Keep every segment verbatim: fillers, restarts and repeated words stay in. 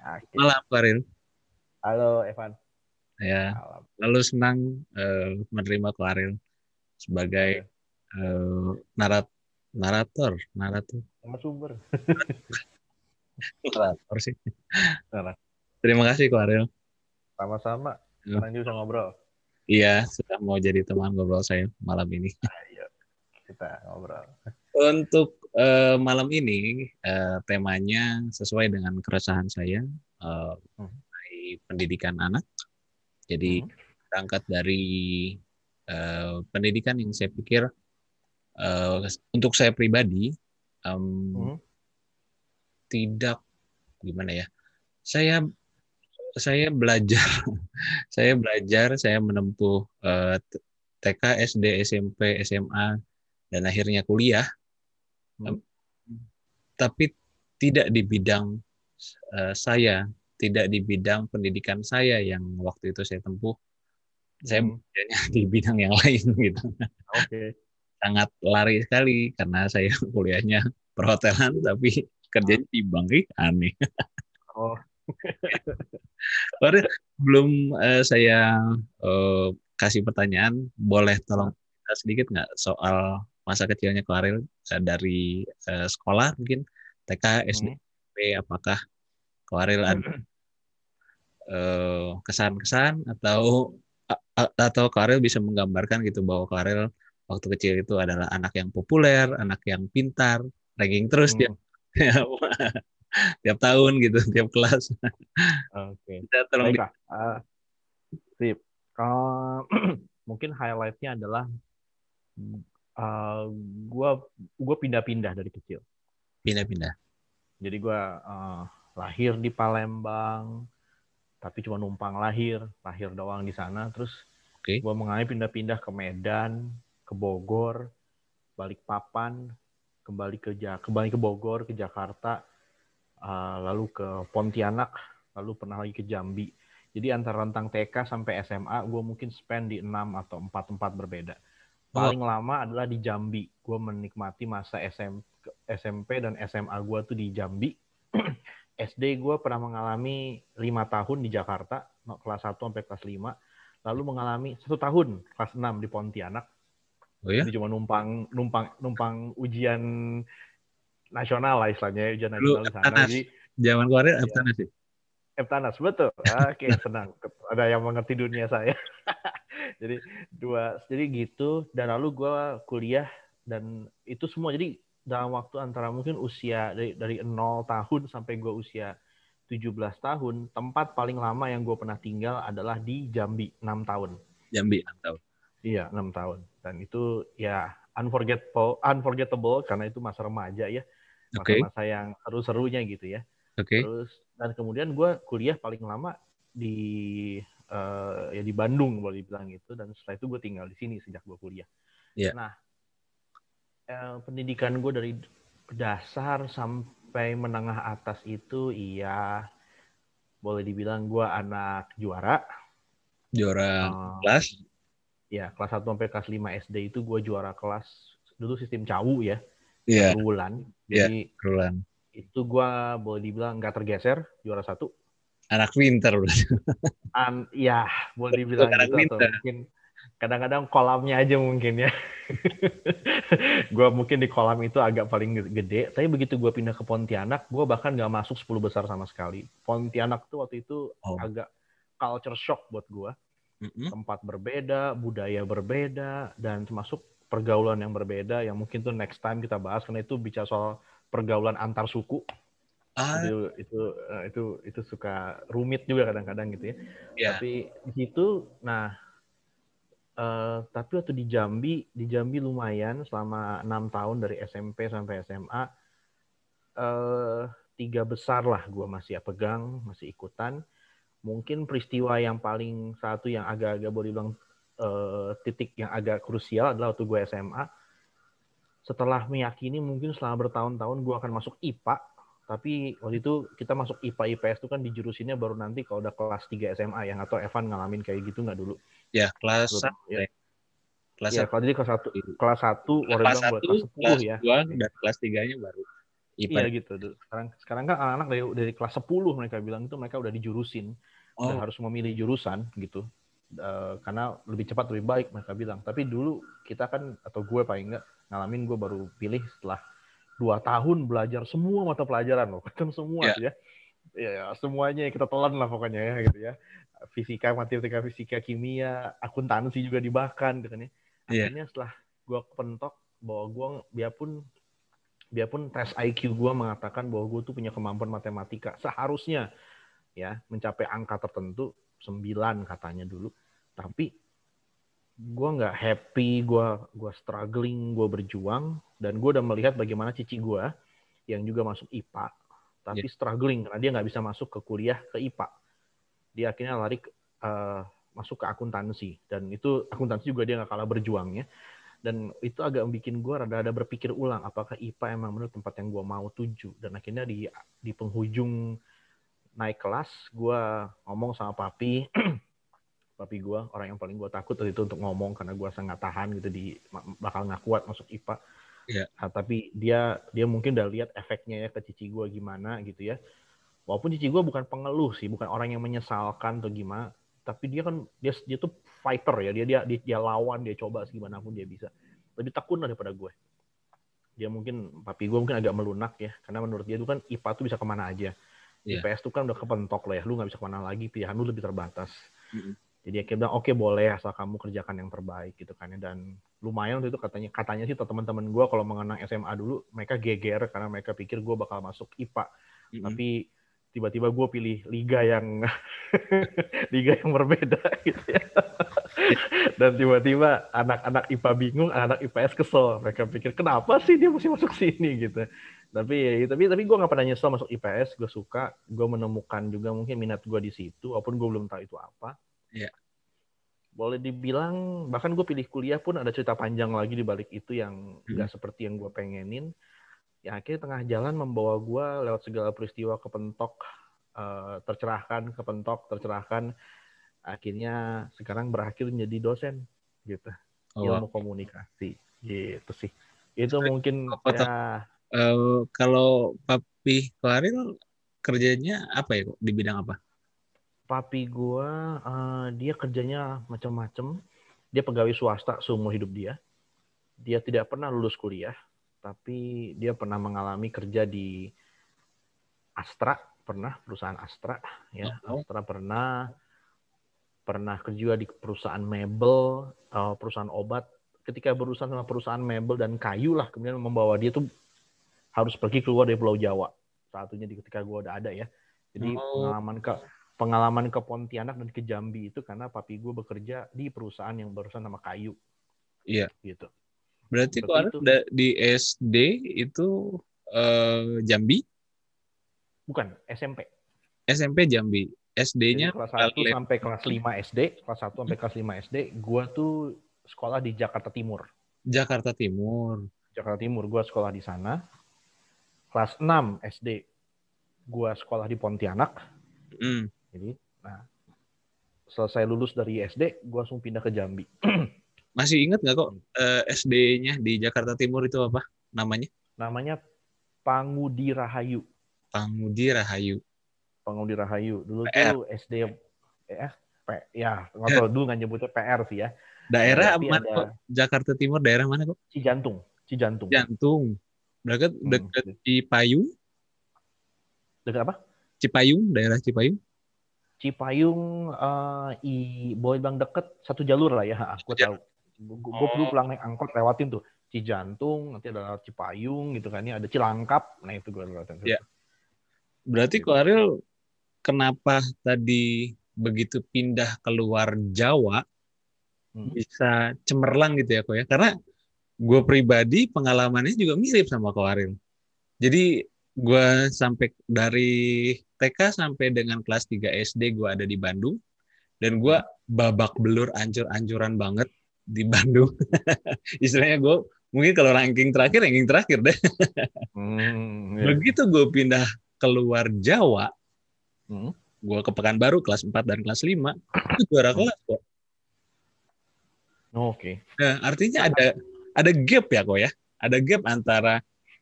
Akhir. Malam Karin. Halo Evan. Ya. Malam. Lalu senang uh, menerima Karin sebagai uh, narat narator, narator. Narasumber. narator sih. Narator. Terima kasih Karin. Sama-sama. Senang juga ngobrol. Iya, sudah mau jadi teman ngobrol saya malam ini. Ayo kita ngobrol. Untuk uh, malam ini uh, temanya sesuai dengan keresahan saya uh, mengenai pendidikan anak. Jadi berangkat dari uh, pendidikan yang saya pikir uh, untuk saya pribadi um, uh-huh. tidak gimana ya. Saya Saya belajar, saya belajar, saya menempuh uh, T K, S D, S M P, S M A, dan akhirnya kuliah. Hmm. Tapi tidak di bidang uh, saya, tidak di bidang pendidikan saya yang waktu itu saya tempuh. Saya bekerjanya hmm. di bidang yang lain gitu. Okay. Sangat lari sekali karena saya kuliahnya perhotelan, tapi kerjanya di bank, aneh. Oh. Baru belum uh, saya uh, kasih pertanyaan, boleh tolong cerita sedikit nggak soal masa kecilnya Klaril uh, dari uh, sekolah mungkin T K, S D, S M P, hmm. apakah Klaril ada uh, kesan-kesan atau atau Klaril bisa menggambarkan gitu bahwa Klaril waktu kecil itu adalah anak yang populer, anak yang pintar, ranking terus hmm. dia. Tiap tahun gitu, tiap kelas. Oke. Okay. Tolong di- uh, sip. Uh, mungkin highlight-nya adalah uh, gue gue pindah-pindah dari kecil. Pindah-pindah. Jadi gue uh, lahir di Palembang, tapi cuma numpang lahir, lahir doang di sana. Terus okay. gue mengalami pindah-pindah ke Medan, ke Bogor, Balikpapan, kembali ke ja- kembali ke Bogor, ke Jakarta. Uh, lalu ke Pontianak, lalu pernah lagi ke Jambi. Jadi antara rentang T K sampai S M A, gue mungkin spend di enam atau empat tempat berbeda. Paling oh. lama adalah di Jambi. Gue menikmati masa S M, S M P dan S M A gue tuh di Jambi. S D gue pernah mengalami lima tahun di Jakarta, kelas satu sampai kelas lima. Lalu mengalami satu tahun, kelas enam di Pontianak. Oh, ya? Jadi cuma numpang, numpang, numpang ujian nasional lah istilahnya, ujian nasional di sana. Jadi zaman kemarin Eptanas sih. Ya. Eptanas betul. Oke, senang. Ada yang mengerti dunia saya. Jadi dua, jadi gitu. Dan lalu gue kuliah dan itu semua. Jadi dalam waktu antara mungkin usia dari dari nol tahun sampai gue usia tujuh belas tahun, tempat paling lama yang gue pernah tinggal adalah di Jambi enam tahun. Jambi enam tahun. Iya enam tahun. Dan itu ya unforgettable, unforgettable karena itu masa remaja ya. Masa-masa okay. yang seru-serunya gitu ya. Okay. Terus dan kemudian gue kuliah paling lama di uh, ya di Bandung boleh dibilang gitu. Dan setelah itu gue tinggal di sini sejak gue kuliah. Yeah. Nah eh, pendidikan gue dari dasar sampai menengah atas itu iya boleh dibilang gue anak juara. Juara uh, kelas? Ya kelas satu sampai kelas lima S D itu gue juara kelas dulu sistem cawu ya. Yeah. Rulan. Jadi yeah, rulan. Itu gue boleh dibilang nggak tergeser juara satu. Anak winter. An, ya boleh dibilang anak gitu. Atau mungkin kadang-kadang kolamnya aja mungkin ya. Gue mungkin di kolam itu agak paling gede. Tapi begitu gue pindah ke Pontianak, gue bahkan nggak masuk sepuluh besar sama sekali. Pontianak tuh waktu itu oh. agak culture shock buat gue. Mm-hmm. Tempat berbeda, budaya berbeda, dan termasuk pergaulan yang berbeda yang mungkin tuh next time kita bahas karena itu bicara soal pergaulan antar suku ah. itu, itu itu itu suka rumit juga kadang-kadang gitu ya yeah. Tapi di situ nah uh, tapi waktu di Jambi di Jambi lumayan selama enam tahun dari S M P sampai S M A uh, tiga besar lah gue masih ya, pegang masih ikutan. Mungkin peristiwa yang paling satu yang agak-agak boleh bilang uh, titik yang agak krusial adalah waktu gue S M A. Setelah meyakini mungkin selama bertahun-tahun gue akan masuk I P A. Tapi waktu itu kita masuk I P A I P S itu kan dijurusinnya baru nanti kalau udah kelas tiga S M A. Yang atau Evan ngalamin kayak gitu nggak dulu? Ya, kelas satu. Ya, kelas satu. Ya, jadi kelas satu, kelas satu, kelas, satu, kelas, kelas sepuluh, dua, ya. Dan kelas tiganya baru Iya gitu. Sekarang sekarang kan anak-anak dari dari kelas sepuluh mereka bilang itu mereka udah dijurusin, oh. udah harus memilih jurusan gitu. Uh, karena lebih cepat lebih baik mereka bilang. Tapi dulu kita kan atau gue paling enggak ngalamin, gue baru pilih setelah dua tahun belajar semua mata pelajaran loh. Kan semua yeah. ya. Ya semuanya kita telan lah pokoknya ya gitu ya. Fisika, matematika, fisika, kimia, akuntansi juga dibahkan gitu nih. Akhirnya yeah. setelah gue kepentok bahwa gue biarpun biarpun tes I Q gue mengatakan bahwa gue tuh punya kemampuan matematika seharusnya ya mencapai angka tertentu sembilan katanya dulu, tapi gue nggak happy, gue gue struggling, gue berjuang, dan gue udah melihat bagaimana cici gue yang juga masuk I P A tapi yeah. struggling karena dia nggak bisa masuk ke kuliah ke I P A, dia akhirnya lari uh, masuk ke akuntansi, dan itu akuntansi juga dia nggak kalah berjuangnya. Dan itu agak bikin gue rada-rada berpikir ulang, apakah I P A emang benar tempat yang gue mau tuju. Dan akhirnya di di penghujung naik kelas, gue ngomong sama papi. Papi gue, orang yang paling gue takut waktu itu untuk ngomong, karena gue sangat tahan gitu, di bakal nggak kuat masuk I P A. Yeah. Nah, tapi dia dia mungkin udah lihat efeknya ya ke cici gue gimana gitu ya. Walaupun cici gue bukan pengeluh sih, bukan orang yang menyesalkan atau gimana. Tapi dia kan dia dia tuh fighter ya, dia dia dia lawan, dia coba segimana pun dia bisa. Lebih tekun daripada gue. Dia mungkin papi gue mungkin agak melunak ya, karena menurut dia itu kan I P A tuh bisa kemana aja, yeah. I P S tuh kan udah kepentok lah ya, lu nggak bisa kemana lagi, pilihan lu lebih terbatas. Mm-hmm. Jadi dia bilang oke okay, boleh asal kamu kerjakan yang terbaik gitu kan. Dan lumayan waktu itu katanya katanya sih teman-teman gue kalau mengenang S M A dulu mereka geger karena mereka pikir gue bakal masuk I P A, mm-hmm. tapi tiba-tiba gue pilih liga yang liga yang berbeda gitu ya. Dan tiba-tiba anak-anak I P A bingung, anak-anak I P S kesel. Mereka pikir kenapa sih dia mesti masuk sini gitu. Tapi tapi tapi gue nggak pernah nyesel masuk I P S. Gue suka, gue menemukan juga mungkin minat gue di situ, walaupun gue belum tahu itu apa. Iya. Boleh dibilang bahkan gue pilih kuliah pun ada cerita panjang lagi di balik itu yang nggak hmm. seperti yang gue pengenin. Ya akhirnya tengah jalan membawa gue lewat segala peristiwa kepentok, uh, tercerahkan, kepentok, tercerahkan. Akhirnya sekarang berakhir menjadi dosen, gitu. Oh, ilmu wow. komunikasi, gitu sih. Itu Jadi, mungkin ya... Uh, kalau Papi Claril kerjanya apa ya? Di bidang apa? Papi gue, uh, dia kerjanya macam-macam. Dia pegawai swasta seumur hidup dia. Dia tidak pernah lulus kuliah. Tapi dia pernah mengalami kerja di Astra, pernah perusahaan Astra, ya oh. Astra pernah, pernah kerja di perusahaan mebel, perusahaan obat. Ketika berurusan sama perusahaan mebel dan kayu lah, kemudian membawa dia tuh harus pergi keluar dari Pulau Jawa. Satunya di ketika gue udah ada ya. Jadi oh. pengalaman ke pengalaman ke Pontianak dan ke Jambi itu karena papi gue bekerja di perusahaan yang berurusan sama kayu. Iya, yeah. gitu. Berarti kalau di S D itu uh, Jambi? Bukan, S M P. S M P Jambi. S D-nya kelas satu sampai kelas lima S D, kelas satu sampai kelas lima S D, gua tuh sekolah di Jakarta Timur. Jakarta Timur. Jakarta Timur, gua sekolah di sana. Kelas enam S D gua sekolah di Pontianak. Mm. Jadi, nah selesai lulus dari S D, gua langsung pindah ke Jambi. Masih ingat nggak kok eh, S D-nya di Jakarta Timur itu apa namanya? Namanya Pangudi Rahayu. Pangudi Rahayu. Pangudi Rahayu. Dulu P R. Tuh S D eh, P, ya nggak tahu dulu nggak nyebutnya P R sih ya. Daerah mana kok? Jakarta Timur daerah mana kok? Cijantung. Cijantung. Cijantung. Dekat dekat hmm. Cipayung. Dekat apa? Cipayung, daerah Cipayung. Cipayung uh, i boy bang deket satu jalur lah ya. Aku tahu. Gue oh. dulu pulang naik angkot lewatin tuh Cijantung, nanti ada Cipayung gitu kan, ini ada Cilangkap, nah itu gue lewatin. Ya. Berarti Ko Ariel, kenapa tadi begitu pindah keluar Jawa hmm. bisa cemerlang gitu ya Ko ya? Karena gue pribadi pengalamannya juga mirip sama Ko Ariel. Jadi gue sampai dari T K sampai dengan kelas tiga S D gue ada di Bandung dan gue babak belur ancur-ancuran banget di Bandung. Istilahnya gue mungkin kalau ranking terakhir, ranking terakhir deh. hmm, yeah. Begitu gue pindah keluar Jawa, hmm? gue ke Pekanbaru kelas empat dan kelas lima, itu juara kelas kok. Oh, oke. Okay. Nah, artinya ada ada gap ya kok ya. Ada gap antara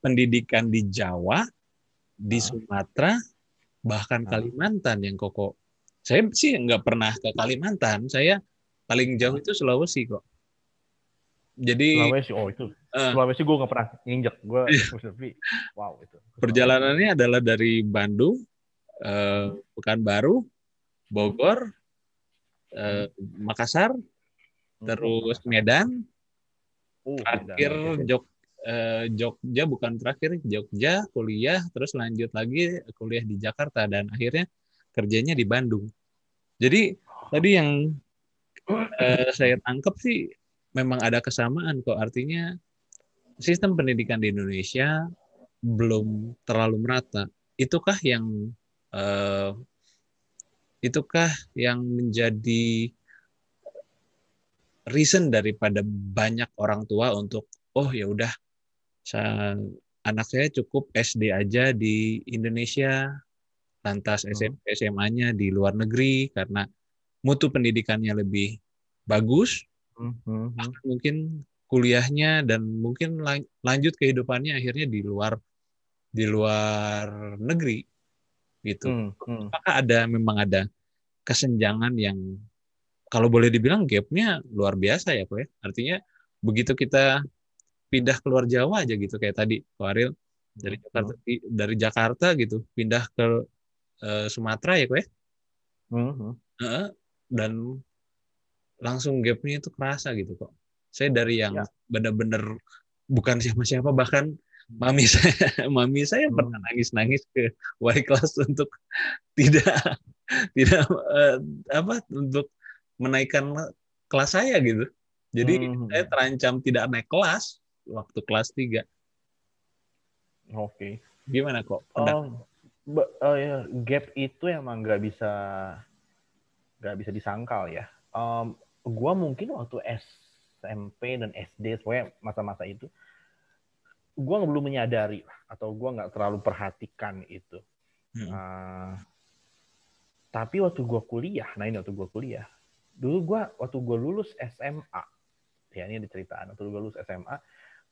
pendidikan di Jawa, di Sumatera, bahkan Kalimantan yang Koko. Saya sih nggak pernah ke Kalimantan, saya paling jauh itu Sulawesi kok. Jadi Sulawesi, oh itu uh, Sulawesi gue nggak pernah injek, gue wow itu. Perjalanannya adalah dari Bandung, uh, Pekanbaru, Bogor, uh, Makassar, terus Medan, uh, terakhir Jog, uh, Jogja bukan terakhir Jogja kuliah, terus lanjut lagi kuliah di Jakarta dan akhirnya kerjanya di Bandung. Jadi tadi yang uh, saya tangkap sih memang ada kesamaan kok, artinya sistem pendidikan di Indonesia belum terlalu merata. Itukah yang uh, itukah yang menjadi reason daripada banyak orang tua untuk oh ya udah anak saya cukup S D aja di Indonesia, lantas S M P S M A-nya di luar negeri karena mutu pendidikannya lebih bagus, mm-hmm. mungkin kuliahnya dan mungkin lanjut kehidupannya akhirnya di luar di luar negeri gitu. Mm-hmm. Apakah ada memang ada kesenjangan yang kalau boleh dibilang gap-nya luar biasa ya, Pak? Artinya begitu kita pindah keluar Jawa aja gitu kayak tadi, Pak Ariel dari Jakarta oh. dari Jakarta gitu pindah ke uh, Sumatera ya, Pak? Uh-huh. Uh, dan langsung gap-nya itu kerasa gitu kok. Saya dari yang ya. benar-benar bukan siapa-siapa, bahkan mami saya, mami saya hmm. pernah nangis-nangis ke wali kelas untuk tidak tidak uh, apa untuk menaikkan kelas saya gitu. Jadi hmm. saya terancam tidak naik kelas waktu kelas tiga. Oke. Okay. Gimana kok? Oh, b- oh ya. Gap itu emang nggak bisa nggak bisa disangkal ya. Um, gua mungkin waktu S M P dan S D, pokoknya masa-masa itu, gua belum menyadari atau gua nggak terlalu perhatikan itu. Hmm. Uh, tapi waktu gua kuliah, nah ini waktu gua kuliah. Dulu gue, waktu gue lulus S M A, ya ini ada ceritaan, waktu gue lulus S M A,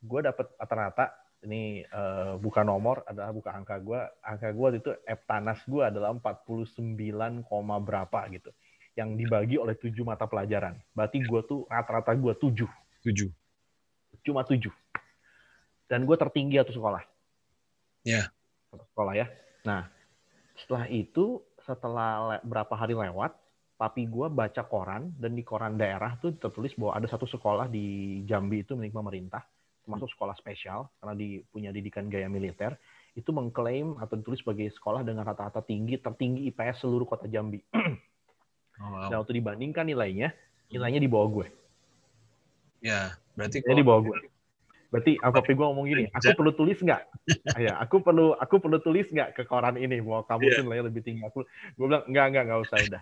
gue dapet rata-rata, ini uh, bukan nomor, adalah bukan angka gue, angka gue itu Eptanas gue adalah empat puluh sembilan, berapa gitu, yang dibagi oleh tujuh mata pelajaran. Berarti gue tuh, rata-rata gue tujuh. Tujuh. Cuma tujuh. Dan gue tertinggi satu sekolah. Ya. Yeah. Satu sekolah ya. Nah, setelah itu, setelah le- berapa hari lewat, papi gue baca koran, dan di koran daerah tuh tertulis bahwa ada satu sekolah di Jambi itu milik pemerintah, termasuk sekolah spesial, karena di, punya didikan gaya militer, itu mengklaim atau ditulis sebagai sekolah dengan rata-rata tinggi, tertinggi I P S seluruh kota Jambi. Oh, wow. Dan waktu dibandingkan nilainya, nilainya di bawah gue. Ya, berarti di bawah gue. Berarti papi gue ngomong gini, aku perlu tulis nggak? Ya, aku perlu aku perlu tulis nggak ke koran ini bahwa kamu yeah. tuh nilainya lebih tinggi. Aku gue bilang nggak nggak nggak usah udah,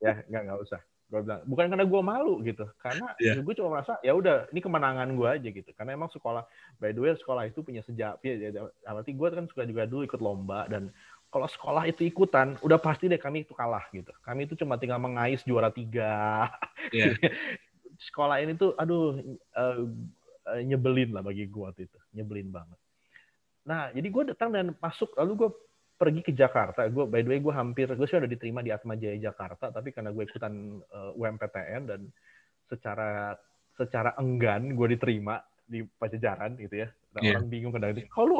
ya nggak nggak usah. Gue bilang bukan karena gue malu gitu, karena yeah. gue cuma merasa ya udah ini kemenangan gue aja gitu. Karena emang sekolah, by the way sekolah itu punya sejarah. Berarti gue kan suka juga dulu ikut lomba, dan kalau sekolah itu ikutan, udah pasti deh kami itu kalah gitu. Kami itu cuma tinggal mengais juara tiga. Yeah. Sekolah ini tuh aduh. Uh, nyebelin lah bagi gue waktu itu, nyebelin banget. Nah, jadi gue datang dan masuk, lalu gue pergi ke Jakarta. Gue by the way gue hampir, gue sudah diterima di Atma Jaya Jakarta, tapi karena gue ikutan uh, U M P T N dan secara secara enggan gue diterima di Pacejaran gitu ya. Yeah. Orang bingung kadang-kadang, kok lu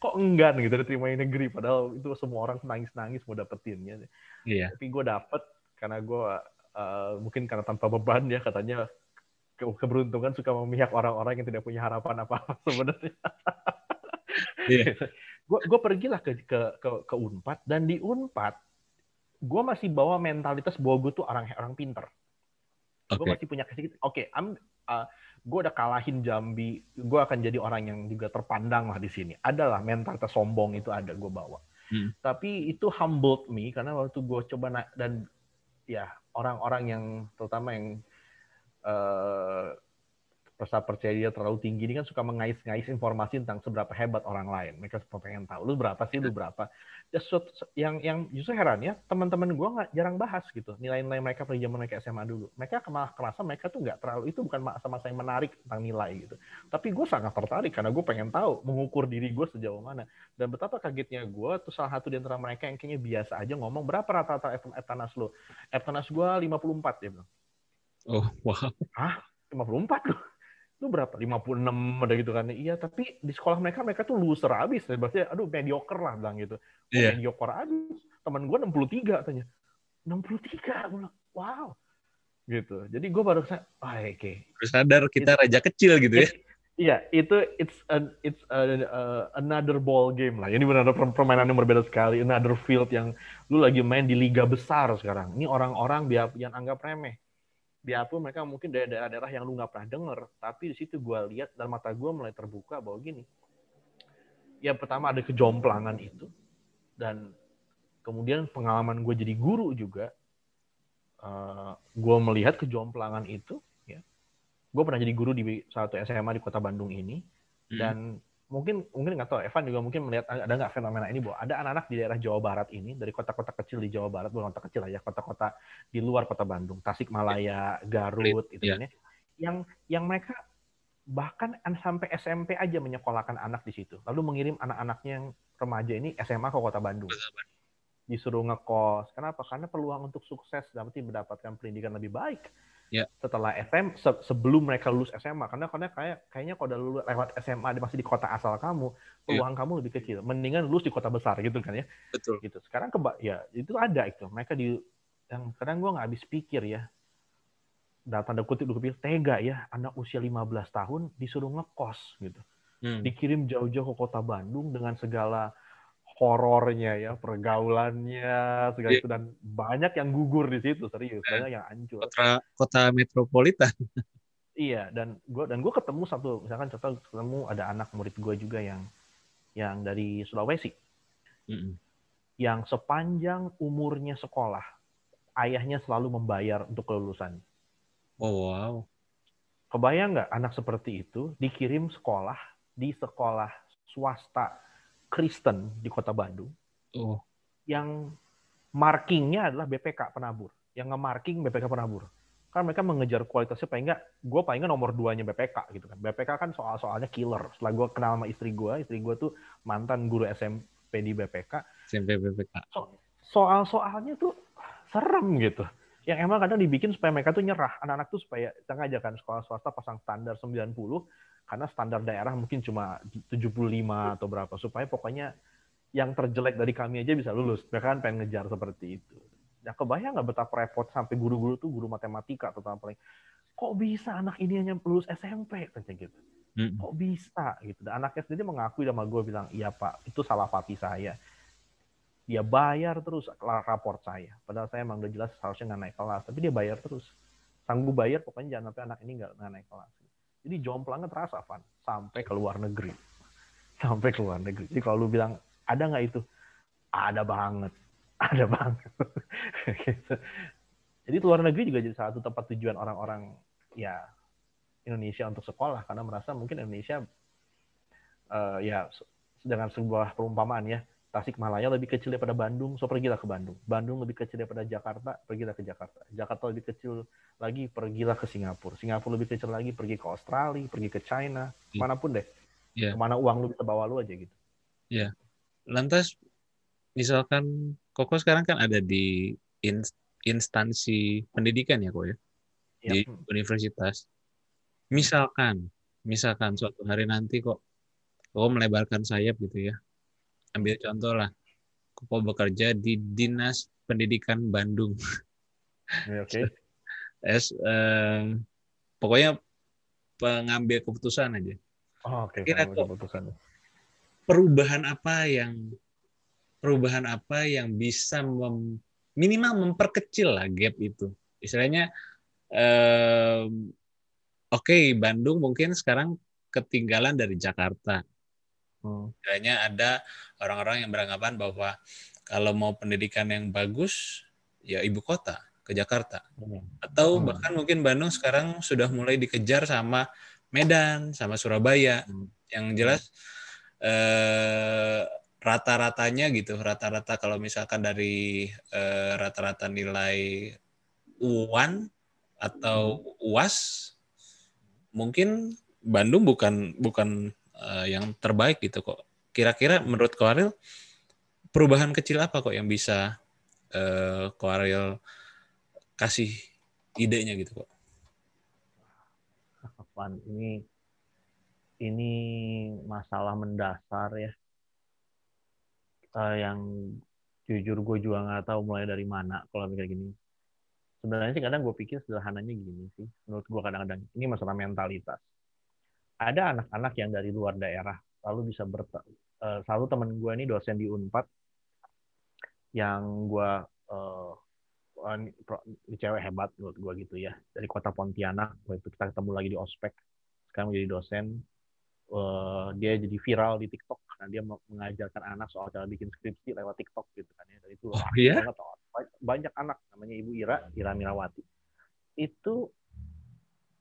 kok enggan gitu diterima di negeri, padahal itu semua orang nangis-nangis mau dapetinnya. Yeah. Tapi gue dapet karena gue uh, mungkin karena tanpa beban ya katanya. Keberuntungan suka memihak orang-orang yang tidak punya harapan apa-apa sebenarnya. Yeah. Gue gue pergilah ke ke ke, ke Unpad, dan di Unpad gue masih bawa mentalitas bahwa gue tuh orang orang pinter. Okay. Gue masih punya sedikit. Oke, okay, am uh, gue udah kalahin Jambi, gue akan jadi orang yang juga terpandang lah di sini. Adalah mentalitas sombong itu ada gue bawa. Hmm. Tapi itu humbled me karena waktu gue coba na- dan ya orang-orang yang terutama yang Uh, rasa percaya dia terlalu tinggi ini kan suka mengais-ngais informasi tentang seberapa hebat orang lain. Mereka suka pengen tahu, lu berapa sih, lu berapa. Yang yang justru heran ya, teman-teman gue nggak jarang bahas gitu nilai-nilai mereka pada zaman mereka S M A dulu. Mereka malah kerasa mereka tuh nggak terlalu, itu bukan masa-masa yang menarik tentang nilai gitu. Tapi gue sangat tertarik karena gue pengen tahu, mengukur diri gue sejauh mana. Dan betapa kagetnya gue tuh salah satu di antara mereka yang kayaknya biasa aja ngomong, berapa rata-rata Eptanas lo? Eptanas gue lima puluh empat ya bang. Oh wow. Hah? lima puluh empat loh. Itu berapa? lima puluh enam ada gitu kan. Iya, tapi di sekolah mereka mereka tuh loser abis. Maksudnya aduh mediocre lah bilang gitu. Oh, yeah. Mediocre abis. Temen gue enam puluh tiga katanya. enam puluh tiga gue bilang, wow. Gitu. Jadi gue baru sadar, oh, oke. Okay. Sadar kita it's, raja kecil gitu ya. Iya, itu it's an, it's an, uh, another ball game lah. Ini benar-benar permainan yang berbeda sekali, another field yang lu lagi main di liga besar sekarang. Ini orang-orang biar yang anggap remeh. Biarpun mereka mungkin dari daerah-daerah yang lu nggak pernah denger, tapi di situ gue lihat dan mata gue mulai terbuka bahwa gini, ya pertama ada kejomplangan itu, dan kemudian pengalaman gue jadi guru juga, uh, gue melihat kejomplangan itu, ya, gue pernah jadi guru di satu S M A di kota Bandung ini, hmm. dan mungkin mungkin nggak tahu Evan juga mungkin melihat ada nggak fenomena ini bahwa ada anak-anak di daerah Jawa Barat ini, dari kota-kota kecil di Jawa Barat, bukan kota kecil aja, kota-kota di luar kota Bandung, Tasikmalaya, Garut, itu yeah. yang yang mereka bahkan sampai S M P aja menyekolahkan anak di situ, lalu mengirim anak-anaknya yang remaja ini S M A ke kota Bandung, disuruh ngekos. Kenapa? Karena peluang untuk sukses dalam arti mendapatkan pendidikan lebih baik yeah. setelah S M A, se- sebelum mereka lulus S M A, karena karena kayak kayaknya kalau udah lulus lewat S M A masih di kota asal kamu, peluang yeah. kamu lebih kecil, mendingan lulus di kota besar gitu kan ya. Betul. Gitu. Sekarang keba- ya itu ada itu. Mereka di yang kadang gue nggak habis pikir ya. Dalam tanda kutip gue pikir tega ya, anak usia lima belas tahun disuruh ngekos gitu. Hmm. Dikirim jauh-jauh ke kota Bandung dengan segala horornya ya, pergaulannya segala yeah. itu, dan banyak yang gugur di situ, serius yeah. banyak yang hancur. Kota, kota metropolitan. Iya, dan gue dan gue ketemu satu, misalkan contoh ketemu ada anak murid gue juga yang yang dari Sulawesi, mm-hmm. yang sepanjang umurnya sekolah ayahnya selalu membayar untuk kelulusan. Oh wow. Kebayang nggak anak seperti itu dikirim sekolah di sekolah swasta Kristen di kota Bandung, oh. yang markingnya adalah B P K Penabur, yang nge-marking B P K Penabur, karena mereka mengejar kualitasnya paling nggak, gue paling nggak nomor duanya B P K gitu kan. B P K kan soal-soalnya killer. Setelah gue kenal sama istri gue, istri gue tuh mantan guru S M P di B P K. S M P B P K. So, soal-soalnya tuh serem gitu. Yang emang kadang dibikin supaya mereka tuh nyerah, anak-anak tuh supaya sengaja kan sekolah swasta pasang standar sembilan puluh, karena standar daerah mungkin cuma tujuh puluh lima atau berapa, supaya pokoknya yang terjelek dari kami aja bisa lulus. Mereka kan pengen ngejar seperti itu. Nah, kebayang nggak betapa repot sampai guru-guru tuh, guru matematika terutama paling, kok bisa anak ini hanya lulus S M P? Gitu. Hmm. Kok bisa? Gitu. Dan anaknya sendiri mengakui sama gue, bilang, iya Pak, itu salah papi saya. Dia bayar terus raport saya. Padahal saya emang udah jelas seharusnya nggak naik kelas. Tapi dia bayar terus. Sanggup bayar, pokoknya jangan sampai anak ini nggak naik kelas. Jadi jomplangnya terasa, Van. Sampai ke luar negeri. Sampai ke luar negeri. Jadi kalau lu bilang, ada nggak itu? Ada banget. Ada banget. Gitu. Jadi luar negeri juga jadi salah satu tempat tujuan orang-orang ya Indonesia untuk sekolah. Karena merasa mungkin Indonesia, uh, ya dengan sebuah perumpamaan ya, Tasikmalaya lebih kecil daripada Bandung, so pergilah ke Bandung. Bandung lebih kecil daripada Jakarta, pergilah ke Jakarta. Jakarta lebih kecil lagi, pergilah ke Singapura. Singapura lebih kecil lagi, pergi ke Australia, pergi ke China, kemanapun deh. Yeah. Kemana uang lu bisa bawa lu aja gitu. Iya. Yeah. Lantas, misalkan Koko sekarang kan ada di instansi pendidikan ya, Koko ya? Yeah. Di universitas. Misalkan, misalkan suatu hari nanti kok Koko melebarkan sayap gitu ya. Ambil contoh lah, Koko bekerja di Dinas Pendidikan Bandung. Oke. Okay. Eh, pokoknya pengambil keputusan aja. Oh, oke. Okay. Kira-kira keputusan. Perubahan apa yang perubahan apa yang bisa mem, minimal memperkecil lah gap itu. Istilahnya, eh, oke okay, Bandung mungkin sekarang ketinggalan dari Jakarta. Kayaknya ada orang-orang yang beranggapan bahwa kalau mau pendidikan yang bagus, ya ibu kota, ke Jakarta. Atau bahkan mungkin Bandung sekarang sudah mulai dikejar sama Medan sama Surabaya. Hmm. Yang jelas eh, rata-ratanya gitu, rata-rata kalau misalkan dari eh, rata-rata nilai U A N atau U A S, mungkin Bandung bukan bukan eh, yang terbaik gitu kok. Kira-kira menurut Ko Ariel, perubahan kecil apa kok yang bisa eh, Ko Ariel kasih idenya gitu kok? Apaan ini? Ini masalah mendasar ya. Uh, yang jujur gue juga nggak tahu mulai dari mana kalau mikir gini. Sebenarnya sih kadang gue pikir sederhananya gini sih. Menurut gue kadang-kadang ini masalah mentalitas. Ada anak-anak yang dari luar daerah lalu bisa ber. Uh, selalu teman gue ini dosen di Unpad yang gue uh, cewek hebat menurut gue gitu ya, dari kota Pontianak. Waktu kita ketemu lagi di ospek. Sekarang menjadi dosen, uh, dia jadi viral di TikTok karena dia mengajarkan anak soal cara bikin skripsi lewat TikTok gitu kan ya. Dari itu oh, yeah? banget, banyak anak, namanya Ibu Ira, Ira Mirawati. Itu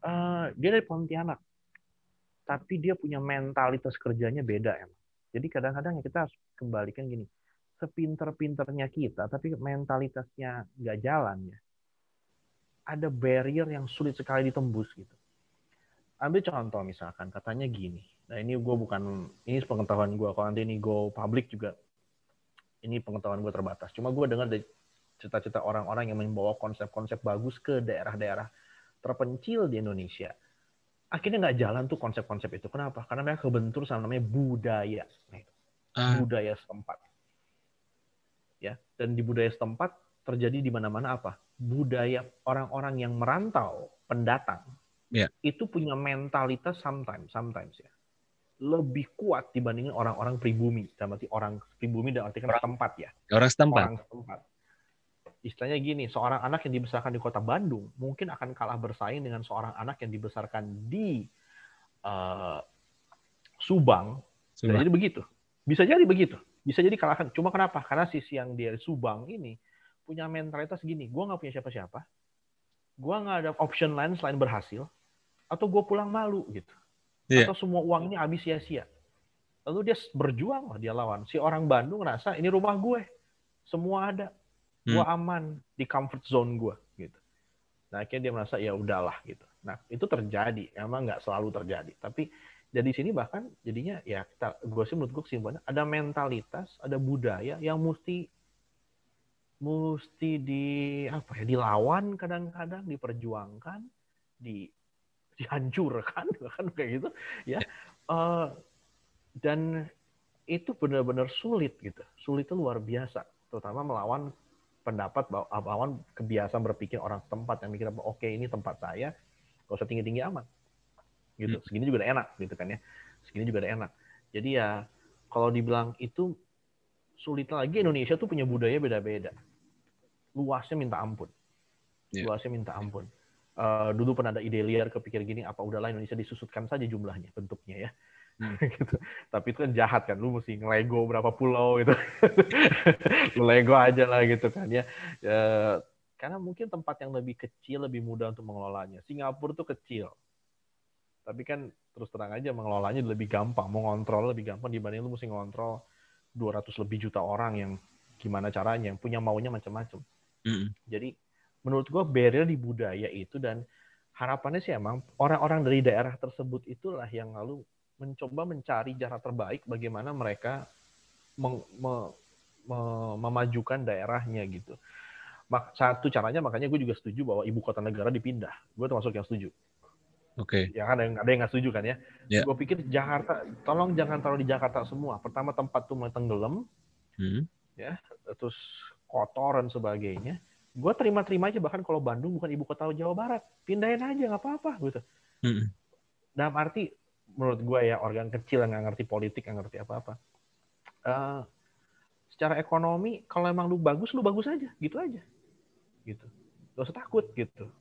uh, dia dari Pontianak, tapi dia punya mentalitas kerjanya beda emang. Jadi kadang-kadang kita harus kembalikan gini, sepinter-pinternya kita, tapi mentalitasnya nggak jalan ya. Ada barrier yang sulit sekali ditembus gitu. Ambil contoh misalkan, katanya gini. Nah ini gue bukan, ini pengetahuan gue, kalau nanti ini go public juga, ini pengetahuan gue terbatas. Cuma gue dengar dari cerita-cerita orang-orang yang membawa konsep-konsep bagus ke daerah-daerah terpencil di Indonesia. Akhirnya nggak jalan tuh konsep-konsep itu. Kenapa? Karena mereka kebentur sama namanya budaya. Uh. Budaya setempat. Ya, dan di budaya setempat terjadi di mana-mana apa? Budaya orang-orang yang merantau, pendatang. Yeah. Itu punya mentalitas sometimes, sometimes ya lebih kuat dibandingin orang-orang pribumi. Sama si orang pribumi dan arti kan tempat ya. Orang setempat. Orang setempat. Istilahnya gini, seorang anak yang dibesarkan di kota Bandung mungkin akan kalah bersaing dengan seorang anak yang dibesarkan di uh, Subang. Subang. Bisa jadi begitu. Bisa jadi begitu. Bisa jadi kalahkan. Cuma kenapa? Karena sisi yang dari Subang ini punya mentalitas gini. Gue nggak punya siapa-siapa. Gue nggak ada option lain selain berhasil, atau gue pulang malu gitu, yeah. Atau semua uang ini habis sia-sia. Lalu dia berjuang lah, dia lawan. Si orang Bandung ngerasa ini rumah gue, semua ada, gue hmm. aman di comfort zone gue gitu. Nah akhirnya dia merasa ya udahlah gitu. Nah itu terjadi, emang nggak selalu terjadi, tapi jadi sini bahkan jadinya ya kita, gue sih menurut gue kesimpulannya ada mentalitas, ada budaya yang mesti mesti di apa ya, dilawan kadang-kadang, diperjuangkan, di dihancurkan bahkan kayak gitu ya, uh, dan itu benar-benar sulit gitu, sulitnya luar biasa, terutama melawan pendapat, melawan kebiasaan berpikir orang tempat yang mikir oke okay, ini tempat saya, gak usah tinggi-tinggi amat gitu, segini juga udah enak gitu kan ya, segini juga udah enak. Jadi ya kalau dibilang itu sulit lagi, Indonesia tuh punya budaya beda-beda. Luasnya minta ampun. Yeah. Luasnya minta ampun. Uh, dulu pernah ada ide liar kepikir gini, apa udahlah Indonesia disusutkan saja jumlahnya, bentuknya ya. Hmm. Gitu. Tapi itu kan jahat kan, lu mesti ngelego berapa pulau gitu. Lu lego aja lah gitu kan ya. Uh, karena mungkin tempat yang lebih kecil, lebih mudah untuk mengelolanya. Singapura tuh kecil. Tapi kan terus terang aja mengelolanya lebih gampang, mengontrol lebih gampang dibanding lu mesti ngontrol dua ratus lebih juta orang yang gimana caranya, yang punya maunya macam-macam. Mm-hmm. Jadi menurut gue barrier di budaya itu, dan harapannya sih emang orang-orang dari daerah tersebut itulah yang lalu mencoba mencari cara terbaik bagaimana mereka meng- me- me- memajukan daerahnya gitu. Satu caranya, makanya gue juga setuju bahwa ibu kota negara dipindah. Gue termasuk yang setuju. Oke. Okay. Ya kan ada yang ada yang nggak setuju kan ya. Yeah. Gue pikir Jakarta, tolong jangan taruh di Jakarta semua. Pertama tempat tuh mulai tenggelam, hmm. ya, terus kotor dan sebagainya. Gue terima-terima aja, bahkan kalau Bandung bukan ibu kota Jawa Barat, pindahin aja nggak apa-apa gitu. Hmm. Dalam arti menurut gue ya orang kecil yang nggak ngerti politik, nggak ngerti apa-apa. Uh, secara ekonomi kalau emang lu bagus, lu bagus aja, gitu aja, gitu. Gak usah takut gitu.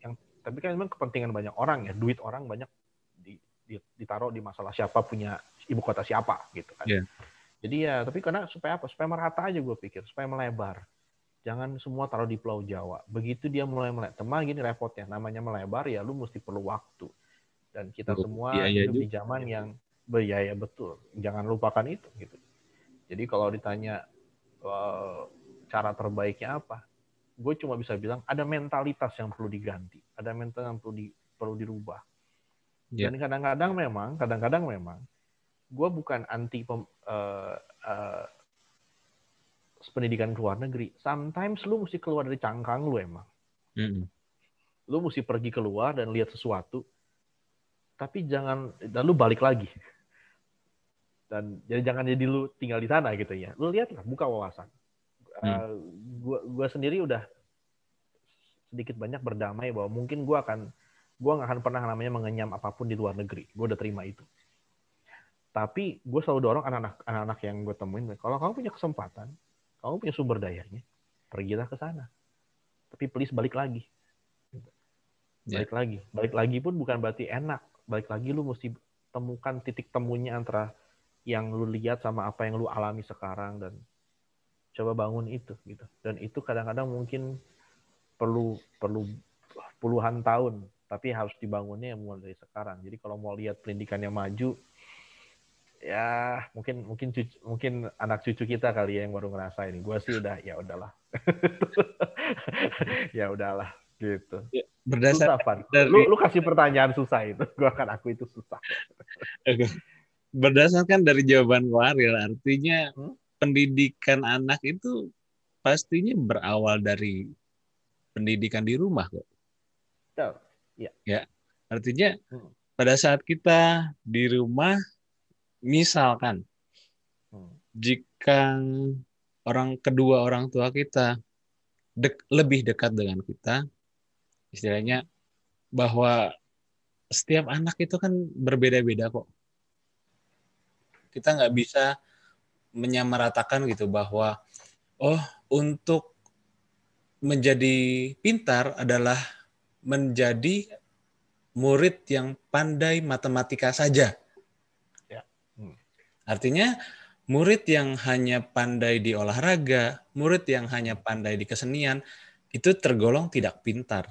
Yang tapi kan memang kepentingan banyak orang ya, duit orang banyak di, di, ditaruh di masalah siapa punya ibu kota siapa gitu kan. Yeah. Jadi ya, tapi karena supaya apa? Supaya merata aja gue pikir, supaya melebar. Jangan semua taruh di Pulau Jawa. Begitu dia mulai melebar, teman gini repotnya, namanya melebar ya lu mesti perlu waktu. dan kita semua biaya hidup juga. Di zaman yang berbiaya betul. Jangan lupakan itu gitu. Jadi kalau ditanya cara terbaiknya apa? Gue cuma bisa bilang ada mentalitas yang perlu diganti, ada mental yang perlu di, perlu dirubah. Yeah. Dan kadang-kadang memang, kadang-kadang memang, gue bukan anti pem, uh, uh, pendidikan ke luar negeri. Sometimes lu mesti keluar dari cangkang lu emang. Mm-hmm. Lu mesti pergi keluar dan lihat sesuatu, tapi jangan, dan lu balik lagi. Dan jadi jangan jadi lu tinggal di sana gitu ya. Lu lihatlah, buka wawasan. Uh, gua gua sendiri udah sedikit banyak berdamai bahwa mungkin gua akan gua nggak akan pernah namanya mengenyam apapun di luar negeri. Gua udah terima itu. Tapi gua selalu dorong anak-anak anak-anak yang gua temuin, kalau kamu punya kesempatan, kamu punya sumber dayanya, pergilah ke sana. Tapi please balik lagi. Balik yeah. lagi. Balik lagi pun bukan berarti enak. Balik lagi lu mesti temukan titik temunya antara yang lu lihat sama apa yang lu alami sekarang, dan coba bangun itu gitu. Dan itu kadang-kadang mungkin perlu perlu puluhan tahun, tapi harus dibangunnya mulai dari sekarang. Jadi kalau mau lihat pendidikannya maju, ya mungkin mungkin cucu, mungkin anak cucu kita kali ya yang baru ngerasain. Gua sih udah ya udahlah. ya udahlah gitu. Berdasarkan dari... lu lu kasih pertanyaan susah itu. Gua akan aku itu susah. Berdasarkan dari jawaban Waril, artinya hmm? pendidikan anak itu pastinya berawal dari pendidikan di rumah kok. Betul. Ya. Ya. Artinya hmm. pada saat kita di rumah, misalkan hmm. jika orang kedua orang tua kita dek, lebih dekat dengan kita, istilahnya bahwa setiap anak itu kan berbeda-beda kok. Kita nggak bisa menyamaratakan gitu bahwa oh untuk menjadi pintar adalah menjadi murid yang pandai matematika saja. Ya. Hmm. Artinya murid yang hanya pandai di olahraga, murid yang hanya pandai di kesenian itu tergolong tidak pintar.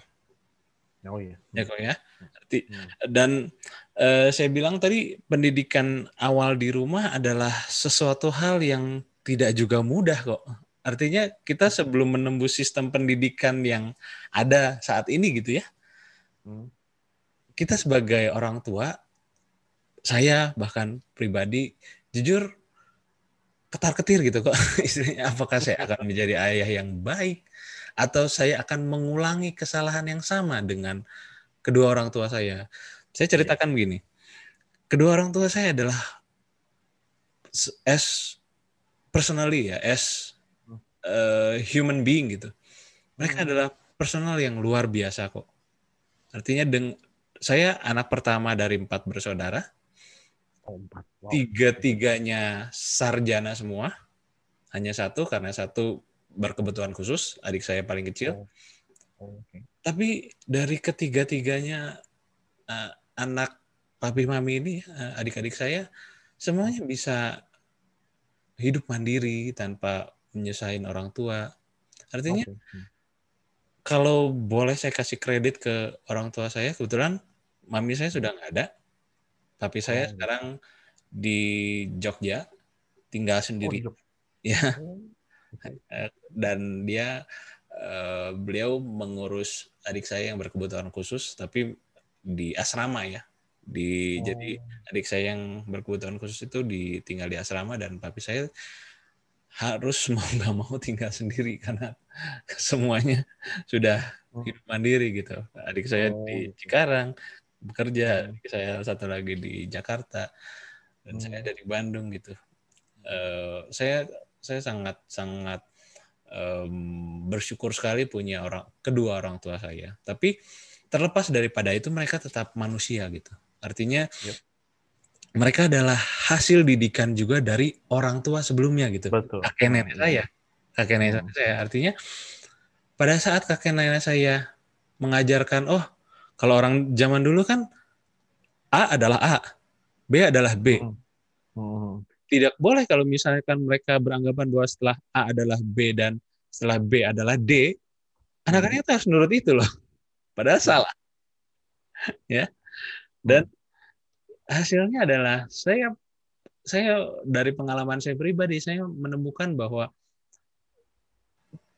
Oh iya. Ya kok ya. Arti, dan eh, saya bilang tadi pendidikan awal di rumah adalah sesuatu hal yang tidak juga mudah kok. Artinya kita sebelum menembus sistem pendidikan yang ada saat ini gitu ya. Kita sebagai orang tua, saya bahkan pribadi jujur ketar-ketir gitu kok. Istilahnya apakah saya akan menjadi ayah yang baik? Atau saya akan mengulangi kesalahan yang sama dengan kedua orang tua saya. Saya ceritakan ya. Begini, kedua orang tua saya adalah as personally ya, as uh, human being gitu. Mereka hmm. adalah personal yang luar biasa kok. Artinya deng- saya anak pertama dari empat bersaudara, oh, wow. tiga-tiganya sarjana semua, hanya satu karena satu berkebutuhan khusus, adik saya paling kecil. Oh. Okay. Tapi dari ketiga-tiganya uh, anak papi mami ini, uh, adik-adik saya, semuanya bisa hidup mandiri tanpa menyusahin orang tua. Artinya, okay. kalau boleh saya kasih kredit ke orang tua saya, kebetulan mami saya sudah nggak ada, papi saya oh. sekarang di Jogja, tinggal sendiri. Oh, ya. Dan dia uh, beliau mengurus adik saya yang berkebutuhan khusus tapi di asrama ya di oh. jadi adik saya yang berkebutuhan khusus itu ditinggal di asrama dan papi saya harus mau nggak mau tinggal sendiri karena semuanya sudah hidup mandiri gitu. Adik saya oh. di Cikarang bekerja, adik saya satu lagi di Jakarta dan oh. saya dari Bandung gitu. Uh, saya Saya sangat-sangat um, bersyukur sekali punya orang kedua orang tua saya. Tapi terlepas daripada itu mereka tetap manusia gitu. Artinya yep. mereka adalah hasil didikan juga dari orang tua sebelumnya gitu. Betul. Kakek nenek saya, kakek nenek hmm. saya. Artinya pada saat kakek nenek saya mengajarkan, oh kalau orang zaman dulu kan A adalah A, B adalah B. Hmm. Hmm. Tidak boleh kalau misalkan mereka beranggapan bahwa setelah A adalah B dan setelah B adalah D, anak-anaknya harus nurut itu loh. Padahal salah. Ya. Dan hasilnya adalah saya saya dari pengalaman saya pribadi, saya menemukan bahwa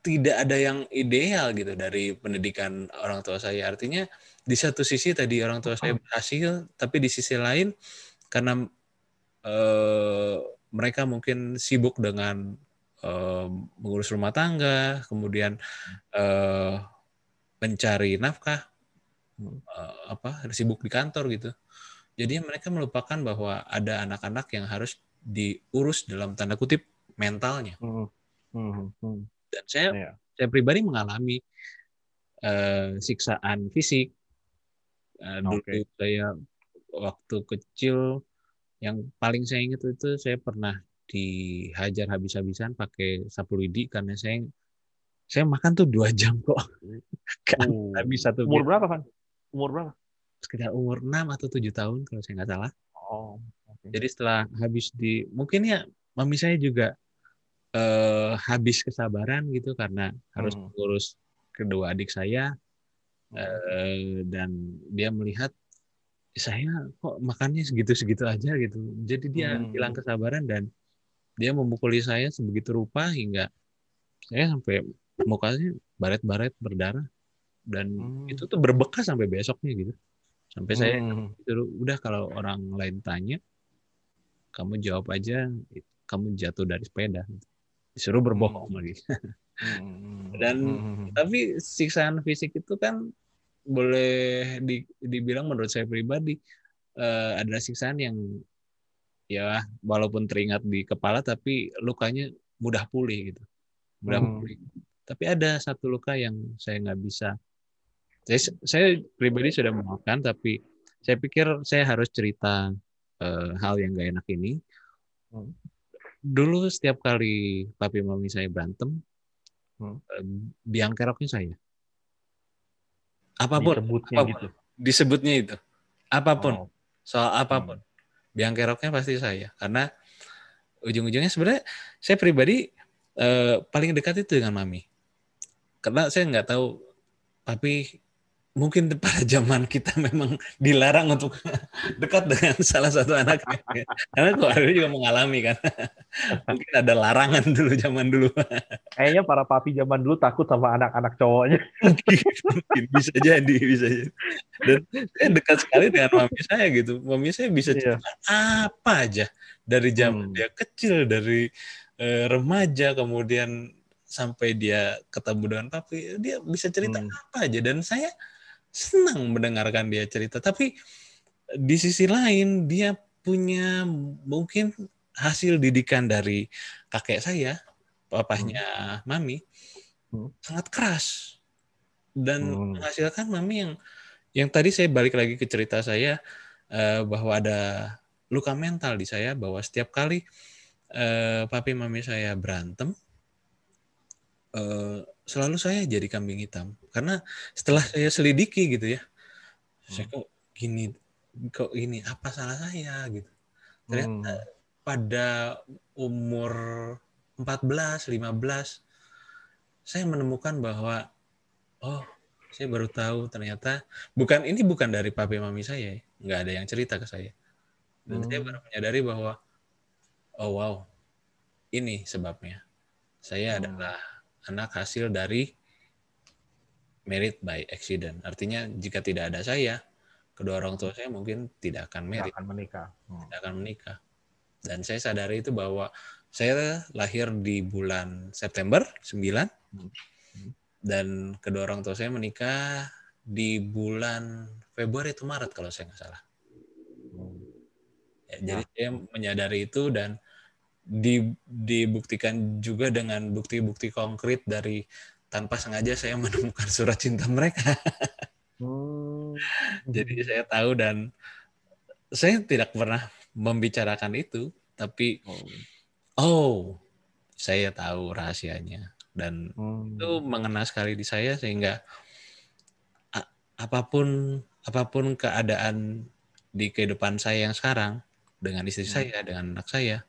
tidak ada yang ideal gitu dari pendidikan orang tua saya. Artinya di satu sisi tadi orang tua saya berhasil, tapi di sisi lain karena eh, mereka mungkin sibuk dengan eh, mengurus rumah tangga, kemudian eh, mencari nafkah, eh, apa sibuk di kantor gitu. Jadi mereka melupakan bahwa ada anak-anak yang harus diurus dalam tanda kutip mentalnya. Mm -hmm. Dan saya, yeah. saya pribadi mengalami uh, siksaan fisik. Uh, dulu okay. saya waktu kecil, yang paling saya ingat itu saya pernah dihajar habis-habisan pakai sapu lidi karena saya saya makan tuh dua jam kok. Kan uh, habis satu. Umur berapa kan? Umur berapa? Sekitar umur enam atau tujuh tahun kalau saya nggak salah. Oh. Okay. Jadi setelah habis di, mungkin ya mami saya juga Eh, habis kesabaran gitu karena harus mengurus kedua adik saya eh, dan dia melihat saya kok makannya segitu-segitu aja gitu, jadi dia hmm. hilang kesabaran dan dia memukuli saya sebegitu rupa hingga saya sampai mukanya baret-baret berdarah dan hmm. itu tuh berbekas sampai besoknya gitu, sampai hmm. saya udah kalau orang lain tanya kamu jawab aja kamu jatuh dari sepeda gitu. Disuruh berbohong hmm. lagi. Dan hmm. tapi siksaan fisik itu kan boleh di, dibilang menurut saya pribadi uh, adalah siksaan yang ya walaupun teringat di kepala tapi lukanya mudah pulih gitu. Mudah hmm. pulih. Tapi ada satu luka yang saya nggak bisa. Saya, saya pribadi sudah memaafkan tapi saya pikir saya harus cerita uh, hal yang nggak enak ini. Hmm. Dulu setiap kali papi mami saya berantem, hmm. biang keroknya saya. Apapun, disebutnya, apapun, gitu. disebutnya itu. Apapun, oh. soal apapun. Hmm. Biang keroknya pasti saya. Karena ujung-ujungnya sebenarnya saya pribadi eh, paling dekat itu dengan mami. Karena saya nggak tahu, papi mungkin pada zaman kita memang dilarang untuk dekat dengan salah satu anaknya. Karena keluarga juga mengalami kan. Mungkin ada larangan dulu zaman dulu. Kayaknya para papi zaman dulu takut sama anak-anak cowoknya. Mungkin, bisa jadi, bisa jadi. Dan saya dekat sekali dengan mami saya gitu. Mami saya bisa cerita yeah. apa aja. Dari zaman hmm. dia kecil, dari eh, remaja, kemudian sampai dia ketemu dengan papi. Dia bisa cerita hmm. apa aja. Dan saya senang mendengarkan dia cerita, tapi di sisi lain dia punya mungkin hasil didikan dari kakek saya, papahnya hmm. mami, hmm. sangat keras dan hmm. menghasilkan mami yang yang tadi saya balik lagi ke cerita saya eh, bahwa ada luka mental di saya bahwa setiap kali eh, papi mami saya berantem eh, selalu saya jadi kambing hitam karena setelah saya selidiki gitu ya hmm. saya kok gini kok ini apa salah saya gitu ternyata hmm. pada umur empat belas lima belas saya menemukan bahwa oh saya baru tahu ternyata bukan ini bukan dari papi mami saya, nggak ada yang cerita ke saya dan hmm. saya baru menyadari bahwa oh wow ini sebabnya saya hmm. adalah anak hasil dari merit by accident. Artinya jika tidak ada saya, kedua orang tua saya mungkin tidak akan merit. Tidak akan menikah. Hmm. Tidak akan menikah. Dan saya sadari itu bahwa saya lahir di bulan September sembilan. Hmm. Dan kedua orang tua saya menikah di bulan Februari atau Maret kalau saya nggak salah. Hmm. Ya, jadi nah. saya menyadari itu dan Di, dibuktikan juga dengan bukti-bukti konkret dari tanpa sengaja saya menemukan surat cinta mereka. hmm. Jadi saya tahu dan saya tidak pernah membicarakan itu, tapi oh, oh saya tahu rahasianya dan hmm. itu mengena sekali di saya sehingga apapun apapun keadaan di kehidupan saya yang sekarang dengan istri hmm. saya, dengan anak saya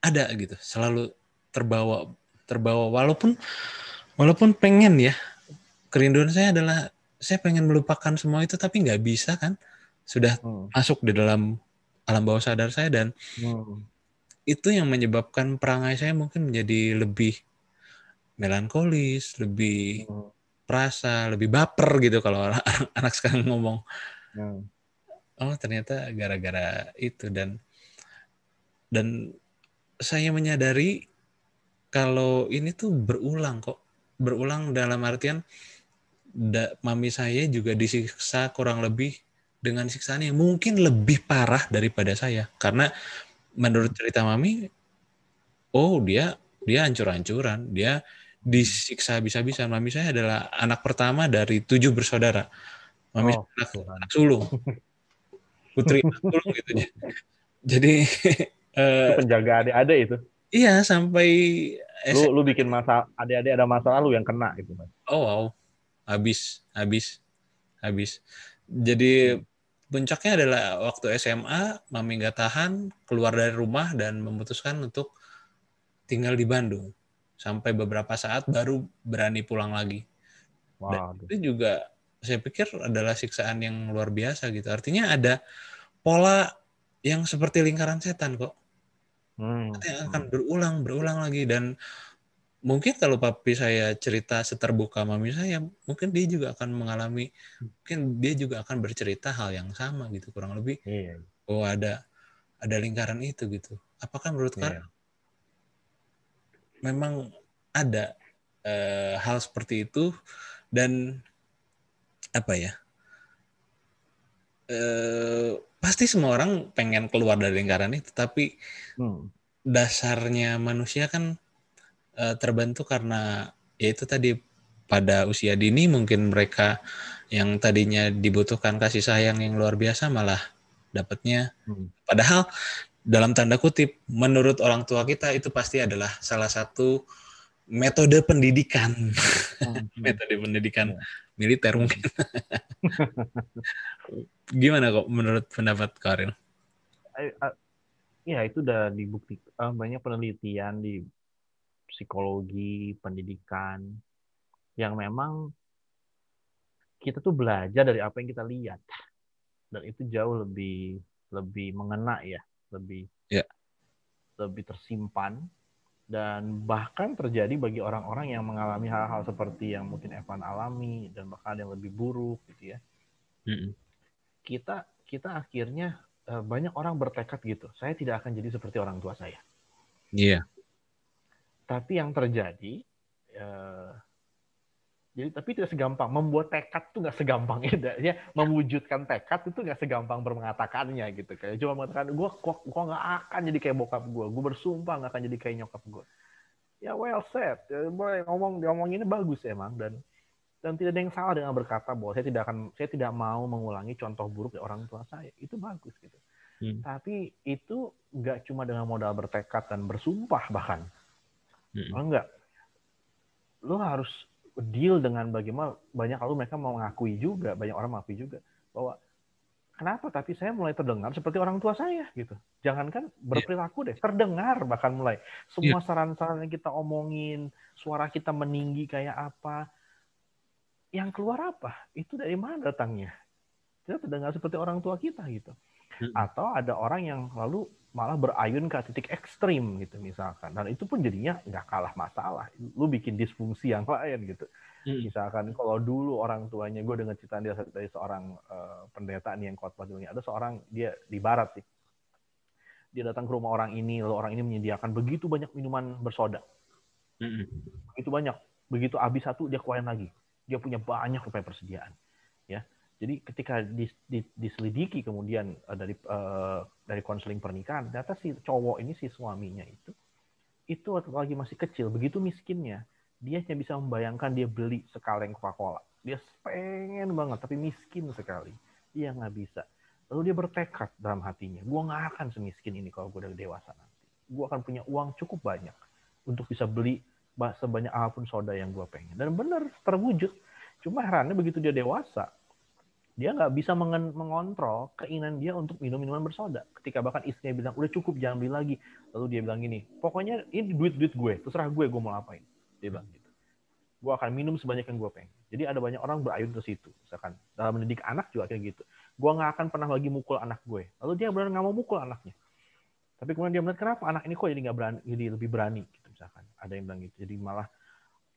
ada gitu, selalu terbawa terbawa walaupun walaupun pengen ya kerinduan saya adalah saya pengen melupakan semua itu tapi nggak bisa kan sudah hmm. masuk di dalam alam bawah sadar saya, dan hmm. itu yang menyebabkan perangai saya mungkin menjadi lebih melankolis, lebih hmm. perasa, lebih baper gitu kalau anak sekarang ngomong. Hmm. Oh, ternyata gara-gara itu. Dan dan saya menyadari kalau ini tuh berulang kok. Berulang dalam artian da, mami saya juga disiksa kurang lebih dengan siksaan yang mungkin lebih parah daripada saya. Karena menurut cerita mami, oh dia dia hancur-hancuran, dia disiksa habis-habisan. Mami saya adalah anak pertama dari tujuh bersaudara. Mami oh. anak, anak sulung, putri anak sulung gitu ya. Jadi itu penjaga adik-adik itu. Iya, sampai lu lu bikin masalah adik-adik ada masalah lu yang kena gitu, Mas. Oh wow, habis habis habis. Jadi puncaknya adalah waktu S M A, mami nggak tahan, keluar dari rumah dan memutuskan untuk tinggal di Bandung. Sampai beberapa saat baru berani pulang lagi. Wow. Dan itu juga saya pikir adalah siksaan yang luar biasa gitu. Artinya ada pola yang seperti lingkaran setan kok. Hmm. Yang akan berulang, berulang lagi. Dan mungkin kalau papi saya cerita seterbuka mami saya, mungkin dia juga akan mengalami, mungkin dia juga akan bercerita hal yang sama gitu kurang lebih. Yeah. Oh ada ada lingkaran itu gitu. Apakah menurut yeah. kalian? Memang ada e, hal seperti itu, dan apa ya, e, pasti semua orang pengen keluar dari lingkaran itu, tapi hmm. dasarnya manusia kan e, terbentuk karena ya itu tadi, pada usia dini mungkin mereka yang tadinya dibutuhkan kasih sayang yang luar biasa malah dapatnya, hmm. padahal dalam tanda kutip, menurut orang tua kita itu pasti adalah salah satu metode pendidikan. Hmm. Metode pendidikan hmm. militer mungkin. Gimana kok menurut pendapat Karin? Ya itu udah dibuktikan. Banyak penelitian di psikologi, pendidikan, yang memang kita tuh belajar dari apa yang kita lihat. Dan itu jauh lebih lebih mengena ya. lebih yeah. lebih tersimpan, dan bahkan terjadi bagi orang-orang yang mengalami hal-hal seperti yang mungkin Evan alami, dan bahkan ada yang lebih buruk gitu ya. Mm-hmm. Kita kita akhirnya banyak orang bertekad gitu. Saya tidak akan jadi seperti orang tua saya. Iya. Yeah. Tapi yang terjadi eh, jadi tapi tidak segampang membuat tekad tuh nggak segampang itu ya, mewujudkan tekad itu nggak segampang bermengatakannya gitu. Kayak cuma mengatakan gue gue nggak akan jadi kayak bokap gue, gue bersumpah nggak akan jadi kayak nyokap gue. Ya well said, ya, boleh ngomong ngomong ini bagus emang, dan dan tidak ada yang salah dengan berkata bahwa saya tidak akan saya tidak mau mengulangi contoh buruk dari orang tua saya, itu bagus gitu. Hmm. Tapi itu nggak cuma dengan modal bertekad dan bersumpah bahkan, hmm. oh, enggak, lo harus deal dengan bagaimana banyak kalau mereka mau mengakui juga, banyak orang mengakui juga bahwa kenapa tapi saya mulai terdengar seperti orang tua saya gitu. Jangankan berperilaku deh, terdengar bahkan mulai. Semua saran-saran yang kita omongin, suara kita meninggi kayak apa, yang keluar apa? Itu dari mana datangnya? Kita terdengar seperti orang tua kita gitu. Atau ada orang yang lalu malah berayun ke titik ekstrim gitu misalkan, dan itu pun jadinya nggak kalah masalah, lu bikin disfungsi yang lain gitu. hmm. Misalkan kalau dulu orang tuanya, gue dengar cerita dia dari seorang uh, pendeta nih yang khotbah dulunya, ada seorang dia di barat sih, dia datang ke rumah orang ini, lalu orang ini menyediakan begitu banyak minuman bersoda, hmm. begitu banyak, begitu habis satu dia keluarin lagi, dia punya banyak rupanya persediaan ya. Jadi ketika dis, dis, diselidiki kemudian dari uh, dari konseling pernikahan, ternyata si cowok ini, si suaminya itu, itu waktu lagi masih kecil, begitu miskinnya, dia hanya bisa membayangkan dia beli sekaleng Coca-Cola. Dia pengen banget, tapi miskin sekali. Dia nggak bisa. Lalu dia bertekad dalam hatinya, gue nggak akan semiskin ini kalau gue udah dewasa nanti. Gue akan punya uang cukup banyak untuk bisa beli sebanyak apapun soda yang gue pengen. Dan benar, terwujud. Cuma herannya begitu dia dewasa, dia nggak bisa mengen- mengontrol keinginan dia untuk minum minuman bersoda. Ketika bahkan istrinya bilang, udah cukup, jangan beli lagi. Lalu dia bilang gini, pokoknya ini duit-duit gue, terserah gue, gue mau ngapain. Dia bilang gitu. gue akan minum sebanyak yang gue pengen. Jadi ada banyak orang berayun ke situ. Misalkan dalam mendidik anak juga kayak gitu. Gue nggak akan pernah lagi mukul anak gue. Lalu dia benar nggak mau mukul anaknya. Tapi kemudian dia melihat kenapa anak ini kok jadi nggak berani, jadi lebih berani gitu misalkan. Ada yang bilang gitu. Jadi malah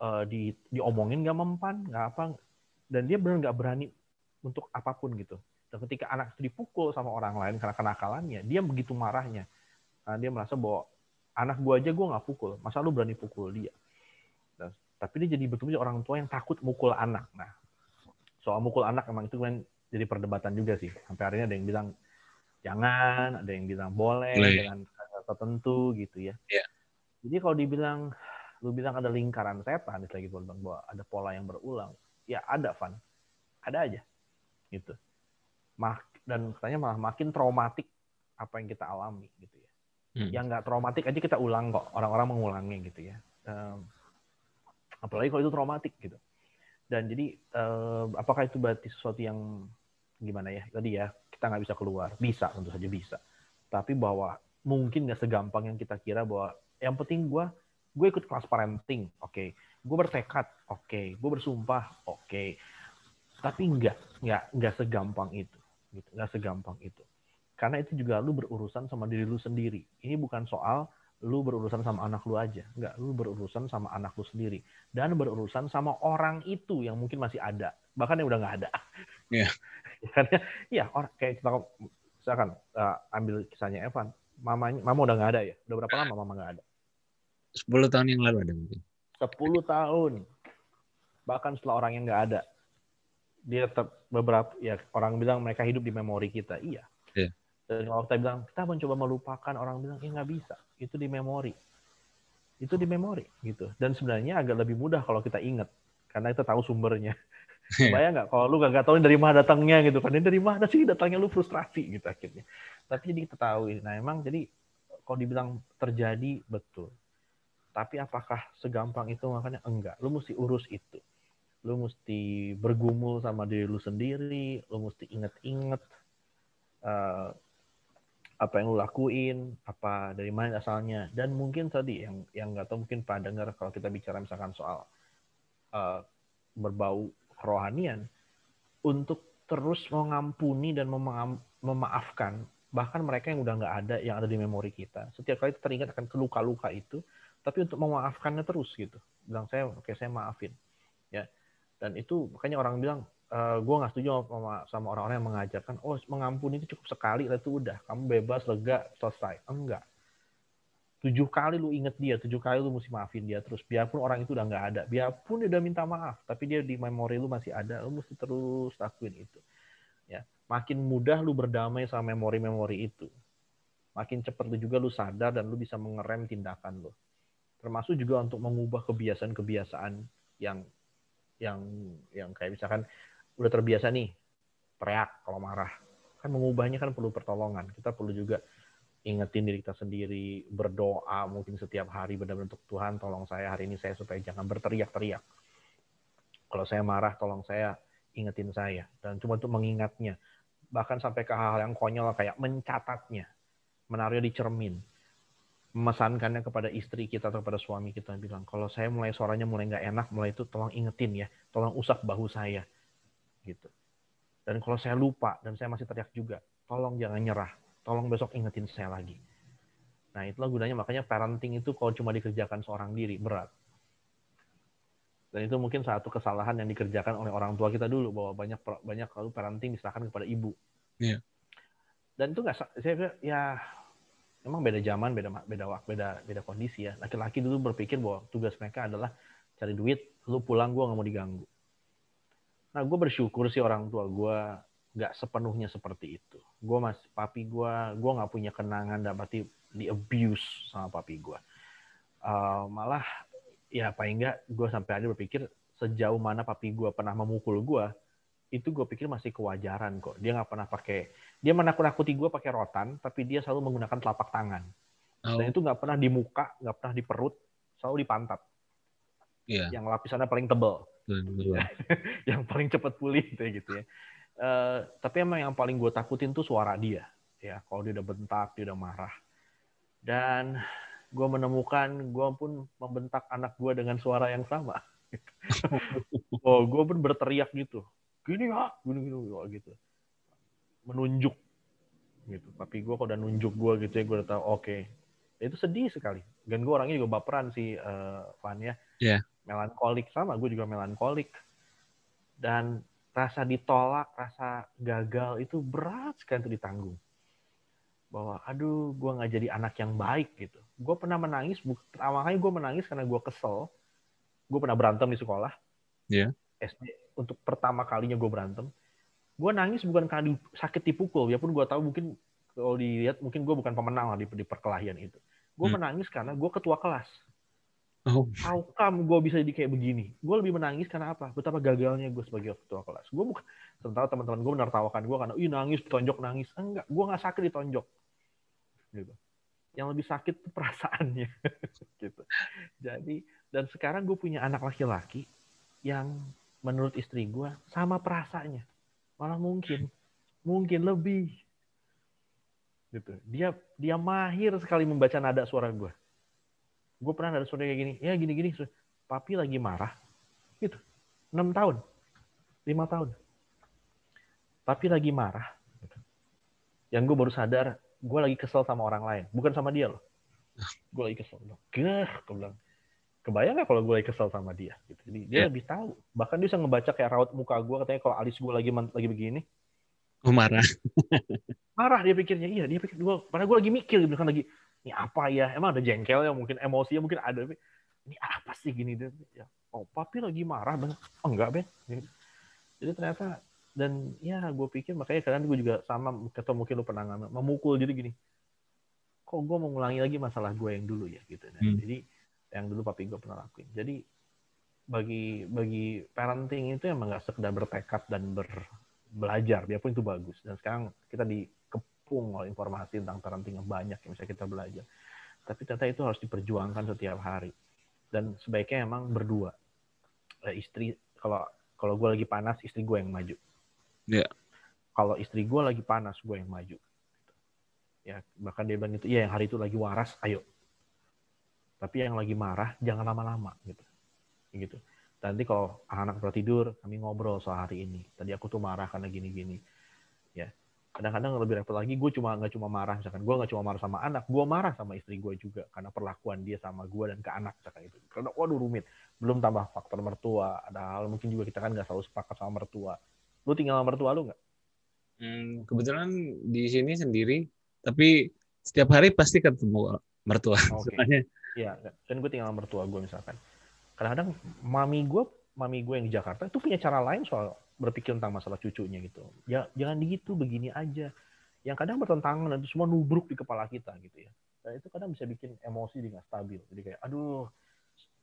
uh, di diomongin nggak mempan, nggak apa, dan dia benar nggak berani untuk apapun gitu. Dan ketika anak itu dipukul sama orang lain karena kenakalannya, dia begitu marahnya. Nah, dia merasa bahwa anak gue aja gue nggak pukul, masa lu berani pukul dia. Dan, tapi dia jadi betul-betul orang tua yang takut mukul anak. Nah, soal mukul anak emang itu kan jadi perdebatan juga sih. Sampai hari ini ada yang bilang jangan, ada yang bilang boleh, boleh. Dengan tertentu gitu ya. Yeah. Jadi kalau dibilang, lu bilang ada lingkaran setan, lagi gue bilang bahwa ada pola yang berulang, ya ada Van, ada aja, gitu. Dan katanya malah makin traumatik apa yang kita alami gitu ya. Hmm. Yang nggak traumatik aja kita ulang kok, orang-orang mengulangi gitu ya. Um, apalagi kalau itu traumatik gitu. Dan jadi um, apakah itu berarti sesuatu yang gimana ya tadi ya? Kita nggak bisa keluar, bisa tentu saja bisa, tapi bahwa mungkin nggak segampang yang kita kira bahwa yang penting gue gue ikut kelas parenting, oke, okay. Gue bertekad, oke, okay. Gue bersumpah, oke, okay. Tapi nggak nggak nggak segampang itu, gitu, nggak segampang itu, karena itu juga lu berurusan sama diri lu sendiri. Ini bukan soal lu berurusan sama anak lu aja, nggak, lu berurusan sama anak lu sendiri dan berurusan sama orang itu yang mungkin masih ada, bahkan yang udah nggak ada. Yeah. Karena ya orang kayak kita misalkan uh, ambil kisahnya Evan, mamanya mama udah nggak ada ya, udah berapa lama mama nggak ada? sepuluh tahun yang lalu ada mungkin. sepuluh tahun, bahkan setelah orang yang nggak ada, dia tetap beberapa ya orang bilang mereka hidup di memori kita, iya. Yeah. Dan kalau kita bilang kita mencoba melupakan, orang bilang ini eh, nggak bisa, itu di memori, itu di memori gitu. Dan sebenarnya agak lebih mudah kalau kita ingat, karena kita tahu sumbernya. Bayang nggak kalau lu gak tahu dari mana datangnya gitu kan, dari mana sih datangnya, lu frustrasi gitu akhirnya. Tapi jadi kita tahu, nah emang jadi kalau dibilang terjadi betul, tapi apakah segampang itu? Makanya enggak, lu mesti urus itu, lu mesti bergumul sama diri lu sendiri, lu mesti inget-inget uh, apa yang lu lakuin, apa dari mana asalnya. Dan mungkin tadi yang yang nggak tahu mungkin Pak dengar kalau kita bicara misalkan soal uh, berbau kerohanian, untuk terus mengampuni dan mema- memaafkan bahkan mereka yang udah nggak ada, yang ada di memori kita. Setiap kali teringat akan keluka-luka itu, tapi untuk memaafkannya terus gitu. Bilang saya, oke okay, saya maafin, ya. Dan itu makanya orang bilang, e, gue nggak setuju sama, sama orang-orang yang mengajarkan, oh mengampuni itu cukup sekali, itu udah, kamu bebas, lega, selesai. Enggak. Tujuh kali lu inget dia, tujuh kali lu mesti maafin dia terus. Biarpun orang itu udah nggak ada, biarpun dia udah minta maaf, tapi dia di memori lu masih ada, lu mesti terus lakuin itu. Ya, makin mudah lu berdamai sama memori-memori itu, makin cepat lu juga lu sadar dan lu bisa mengerem tindakan lu. Termasuk juga untuk mengubah kebiasaan-kebiasaan yang yang yang kayak misalkan udah terbiasa nih teriak kalau marah, kan mengubahnya kan perlu pertolongan. Kita perlu juga ingetin diri kita sendiri, berdoa mungkin setiap hari benar-benar untuk Tuhan, tolong saya hari ini saya supaya jangan berteriak-teriak. Kalau saya marah, tolong saya ingetin saya. Dan cuma untuk mengingatnya. Bahkan sampai ke hal-hal yang konyol kayak mencatatnya, menaruhnya di cermin, memesankannya kepada istri kita atau kepada suami kita, bilang, kalau saya mulai suaranya mulai nggak enak, mulai itu tolong ingetin ya, tolong usap bahu saya, gitu. Dan kalau saya lupa dan saya masih teriak juga, tolong jangan nyerah. Tolong besok ingetin saya lagi. Nah itulah gunanya, makanya parenting itu kalau cuma dikerjakan seorang diri, berat. Dan itu mungkin satu kesalahan yang dikerjakan oleh orang tua kita dulu, bahwa banyak banyak kalau parenting diserahkan kepada ibu. Yeah. Dan itu nggak, saya kira ya memang beda zaman, beda beda waktu, beda beda kondisi ya. Laki-laki dulu berpikir bahwa tugas mereka adalah cari duit, lu pulang gue nggak mau diganggu. Nah gue bersyukur sih orang tua gue nggak sepenuhnya seperti itu. Gue mas, papi gue, gue nggak punya kenangan dapati di abuse sama papi gue. Uh, malah, ya paling nggak gue sampai ada berpikir sejauh mana papi gue pernah memukul gue, itu gue pikir masih kewajaran kok. Dia nggak pernah pakai, dia menakut-nakuti gue pakai rotan, tapi dia selalu menggunakan telapak tangan. Oh. Dan itu nggak pernah di muka, nggak pernah di perut, selalu di pantat. Yeah. Yang lapisannya paling tebal, yeah. Yang paling cepat pulih gitu ya. Uh, tapi emang yang paling gue takutin tuh suara dia, ya kalau dia udah bentak, dia udah marah. Dan gue menemukan gue pun membentak anak gue dengan suara yang sama. Oh, gue pun berteriak gitu, gini ah, gini gini gitu, menunjuk gitu. Tapi gue kalau udah nunjuk gue gitu ya, gue udah tahu oke. Okay. Itu sedih sekali. Dan gue orangnya juga baperan sih, uh, Van ya. Yeah. Melankolik sama, gue juga melankolik. Dan rasa ditolak, rasa gagal itu berat sekali untuk ditanggung. Bahwa aduh, gue nggak jadi anak yang baik gitu. Gue pernah menangis, awalnya gue menangis karena gue kesel. Gue pernah berantem di sekolah. Yeah. S D, untuk pertama kalinya gue berantem. Gue nangis bukan karena sakit dipukul, ya pun gue tahu mungkin kalau dilihat mungkin gue bukan pemenang lah di, di perkelahian itu. Gue hmm. menangis karena gue ketua kelas. Oh. Outcome gue bisa jadi kayak begini. Gue lebih menangis karena apa? Betapa gagalnya gue sebagai ketua kelas. Gue bukan, sementara teman-teman gue menertawakan gue karena, ih nangis, ditonjok nangis. Enggak, gue nggak sakit ditonjok. Gitu. Yang lebih sakit itu perasaannya. Gitu. Jadi, dan sekarang gue punya anak laki-laki yang menurut istri gue sama perasaannya. Malah mungkin, mungkin lebih. Gitu. Dia dia mahir sekali membaca nada suara gue. Gue pernah ada suara kayak gini, ya gini-gini, papi lagi marah, gitu. enam tahun, lima tahun. Papi lagi marah. Gitu. Yang gue baru sadar, gue lagi kesel sama orang lain. Bukan sama dia loh. Gue lagi kesel. Gah, gue bilang. Kebayang gak kalau gue lagi kesel sama dia? Gitu. Jadi dia yeah. lebih tahu. Bahkan dia bisa ngebaca kayak raut muka gue, katanya kalau alis gue lagi lagi begini. Oh, marah. Marah dia pikirnya. Iya, dia pikir gue. Padahal gue lagi mikir, gitu kan lagi, ini apa ya? Emang ada jengkelnya, mungkin emosinya mungkin ada. Ini apa sih gini dia? Ya, oh, papi lagi marah, Ben. Oh, enggak, Ben. Jadi ternyata, dan ya gue pikir, makanya kadang gue juga sama, atau mungkin lu pernah ngalamin, memukul, jadi gini. Kok gue mengulangi lagi masalah gue yang dulu ya? Gitu. Nah, hmm. Jadi, yang dulu papi gue pernah lakuin. Jadi, bagi bagi parenting itu emang gak sekedar bertekad dan ber... belajar, biarpun itu bagus. Dan sekarang kita dikepung oleh informasi tentang parenting yang banyak yang bisa kita belajar. Tapi ternyata itu harus diperjuangkan setiap hari. Dan sebaiknya emang berdua. Istri, kalau kalau gue lagi panas, istri gue yang maju. Yeah. Kalau istri gue lagi panas, gue yang maju. Ya, bahkan dia bilang gitu, ya yang hari itu lagi waras, ayo. Tapi yang lagi marah, jangan lama-lama. Gitu. Gitu. Nanti kalau anak udah tidur, kami ngobrol soal hari ini. Tadi aku tuh marah karena gini-gini. Ya, kadang-kadang lebih repot lagi, gue cuma nggak cuma marah, misalkan gue nggak cuma marah sama anak, gue marah sama istri gue juga karena perlakuan dia sama gue dan ke anak, misalkan itu. Karena waduh rumit. Belum tambah faktor mertua, ada hal mungkin juga kita kan nggak selalu sepakat sama mertua. Lu tinggal sama mertua lu nggak? Hmm, kebetulan di sini sendiri, tapi setiap hari pasti ketemu mertua. Oke. Okay. Iya, kan gue tinggal sama mertua gue misalkan. Kadang-kadang mami gue, mami gue yang di Jakarta itu punya cara lain soal berpikir tentang masalah cucunya gitu. Ya jangan begitu, begini aja. Yang kadang bertentangan dan semua nubruk di kepala kita gitu ya. Dan itu kadang bisa bikin emosi dia nggak stabil. Jadi kayak, aduh,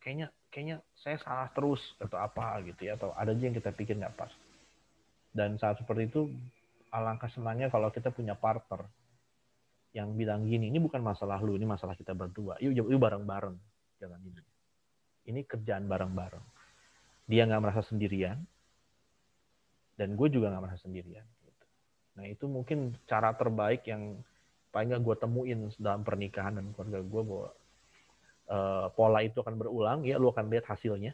kayaknya kayaknya saya salah terus atau apa gitu ya. Atau ada aja yang kita pikir nggak pas. Dan saat seperti itu, alangkah senangnya kalau kita punya partner yang bilang gini, ini bukan masalah lu, ini masalah kita berdua. Yuk, yuk bareng-bareng jangan ini. Ini kerjaan bareng-bareng. Dia nggak merasa sendirian, dan gue juga nggak merasa sendirian. Nah itu mungkin cara terbaik yang paling nggak gue temuin dalam pernikahan dan keluarga gue bahwa uh, pola itu akan berulang. Ya, lu akan lihat hasilnya.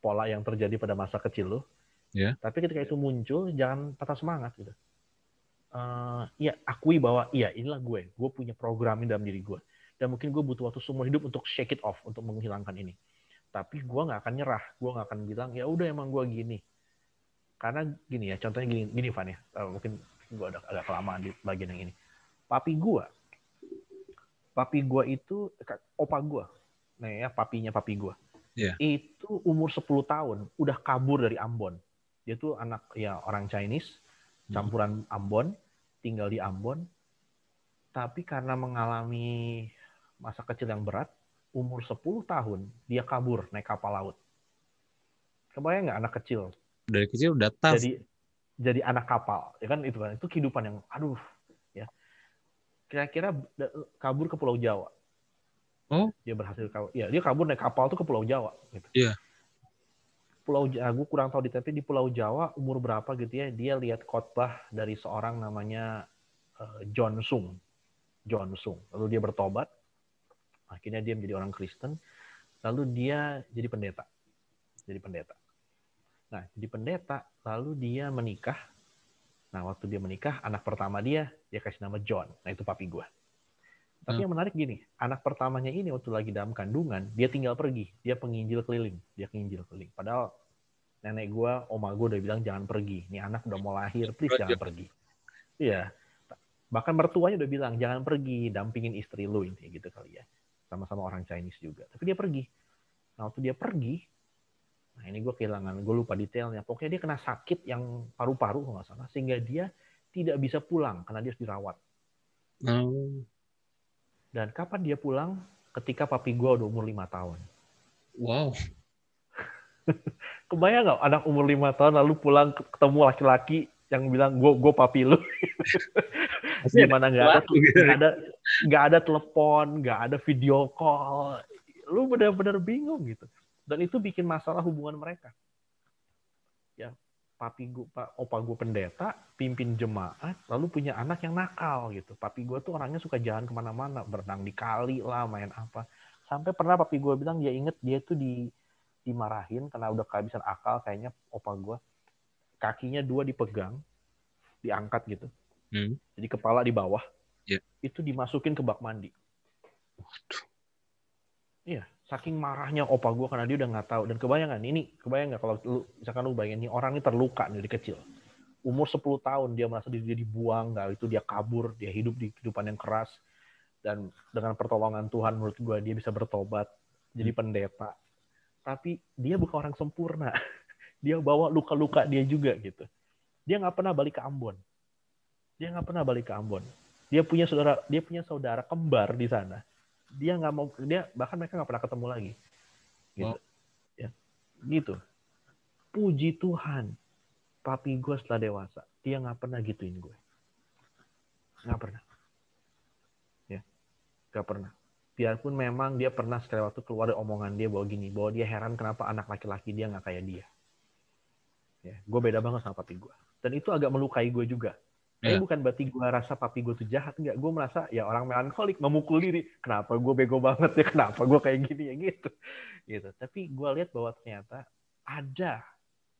Pola yang terjadi pada masa kecil lu. Yeah. Tapi ketika itu muncul, jangan patah semangat gitu. Uh, ya akui bahwa iya inilah gue. Gue punya program ini dalam diri gue. Dan mungkin gue butuh waktu seumur hidup untuk shake it off, untuk menghilangkan ini. Tapi gue nggak akan nyerah, gue nggak akan bilang ya udah emang gue gini. Karena gini ya, contohnya gini, gini Van ya, mungkin gue agak, agak kelamaan di bagian yang ini. Papi gue, papi gue itu, opa gue, nah ya papinya papi gue, yeah. itu umur sepuluh tahun udah kabur dari Ambon. Dia tuh anak ya orang Chinese, campuran Ambon, tinggal di Ambon. Tapi karena mengalami masa kecil yang berat. Umur sepuluh tahun, dia kabur naik kapal laut. Kebayang nggak anak kecil? Dari kecil udah tough. Jadi, jadi anak kapal. Ya kan itu kan. Itu kehidupan yang, aduh. Ya. Kira-kira kabur ke Pulau Jawa. Oh? Dia berhasil kabur. Ya, dia kabur naik kapal tuh ke Pulau Jawa. Iya. Gitu. Yeah. Pulau Jawa, gue kurang tahu detail, tapi di Pulau Jawa umur berapa gitu ya, dia lihat khotbah dari seorang namanya uh, John Sung. John Sung. Lalu dia bertobat. Akhirnya dia menjadi orang Kristen, lalu dia jadi pendeta. jadi pendeta. Nah, jadi pendeta, lalu dia menikah. Nah, waktu dia menikah, anak pertama dia, dia kasih nama John. Nah, itu papi gue. Tapi hmm. yang menarik gini, anak pertamanya ini waktu lagi dalam kandungan, dia tinggal pergi. Dia penginjil keliling. Dia penginjil keliling. Padahal nenek gue, oma gue udah bilang jangan pergi. Ini anak udah mau lahir, please jangan pergi. Iya. Bahkan mertuanya udah bilang, jangan pergi, dampingin istri lu, intinya gitu kali ya. Sama-sama orang Chinese juga. Tapi dia pergi. Nah, waktu dia pergi, nah ini gue kehilangan, gue lupa detailnya. Pokoknya dia kena sakit yang paru-paru kalau nggak salah, sehingga dia tidak bisa pulang karena dia harus dirawat. Hmm. Dan kapan dia pulang? Ketika papi gue udah umur lima tahun. Wow. Kebayang nggak anak umur lima tahun lalu pulang ketemu laki-laki yang bilang gue gue papi lu. Gimana nggak ada nggak ada nggak ada telepon, nggak ada video call. Lu benar-benar bingung gitu. Dan itu bikin masalah hubungan mereka. Ya, papi gue, opa gue pendeta, pimpin jemaat, lalu punya anak yang nakal gitu. Papi gue tuh orangnya suka jalan kemana-mana, berenang di kali lah, main apa. Sampai pernah papi gue bilang dia inget dia tuh di, dimarahin karena udah kehabisan akal kayaknya opa gue. Kakinya dua dipegang, diangkat gitu. Hmm. Jadi kepala di bawah. Yeah. Itu dimasukin ke bak mandi. Waduh. Iya. Saking marahnya opa gue karena dia udah nggak tahu. Dan kebayangan ini, kebayang nggak kalau lu, misalkan lu bayangin nih orang ini terluka dari kecil, umur sepuluh tahun dia merasa dia dibuang, nggak itu dia kabur, dia hidup di kehidupan yang keras, dan dengan pertolongan Tuhan menurut gue dia bisa bertobat jadi pendeta. Tapi dia bukan orang sempurna, dia bawa luka-luka dia juga gitu. Dia nggak pernah balik ke Ambon, dia nggak pernah balik ke Ambon. Dia punya saudara, dia punya saudara kembar di sana. Dia nggak mau, dia bahkan mereka nggak pernah ketemu lagi, gitu. Oh. Ya, gitu. Puji Tuhan, papi gue setelah dewasa, dia nggak pernah gituin gue, nggak pernah, ya, nggak pernah. Biarpun memang dia pernah sekali waktu keluar dari omongan dia bahwa gini, bahwa dia heran kenapa anak laki-laki dia nggak kayak dia. Ya, gue beda banget sama papi gue, dan itu agak melukai gue juga. Ini yeah. bukan berarti gue rasa papi gue tuh jahat, enggak. Gue merasa ya orang melankolik, memukul diri. Kenapa gue bego banget ya? Kenapa gue kayak gini ya gitu? Gitu. Tapi gue lihat bahwa ternyata ada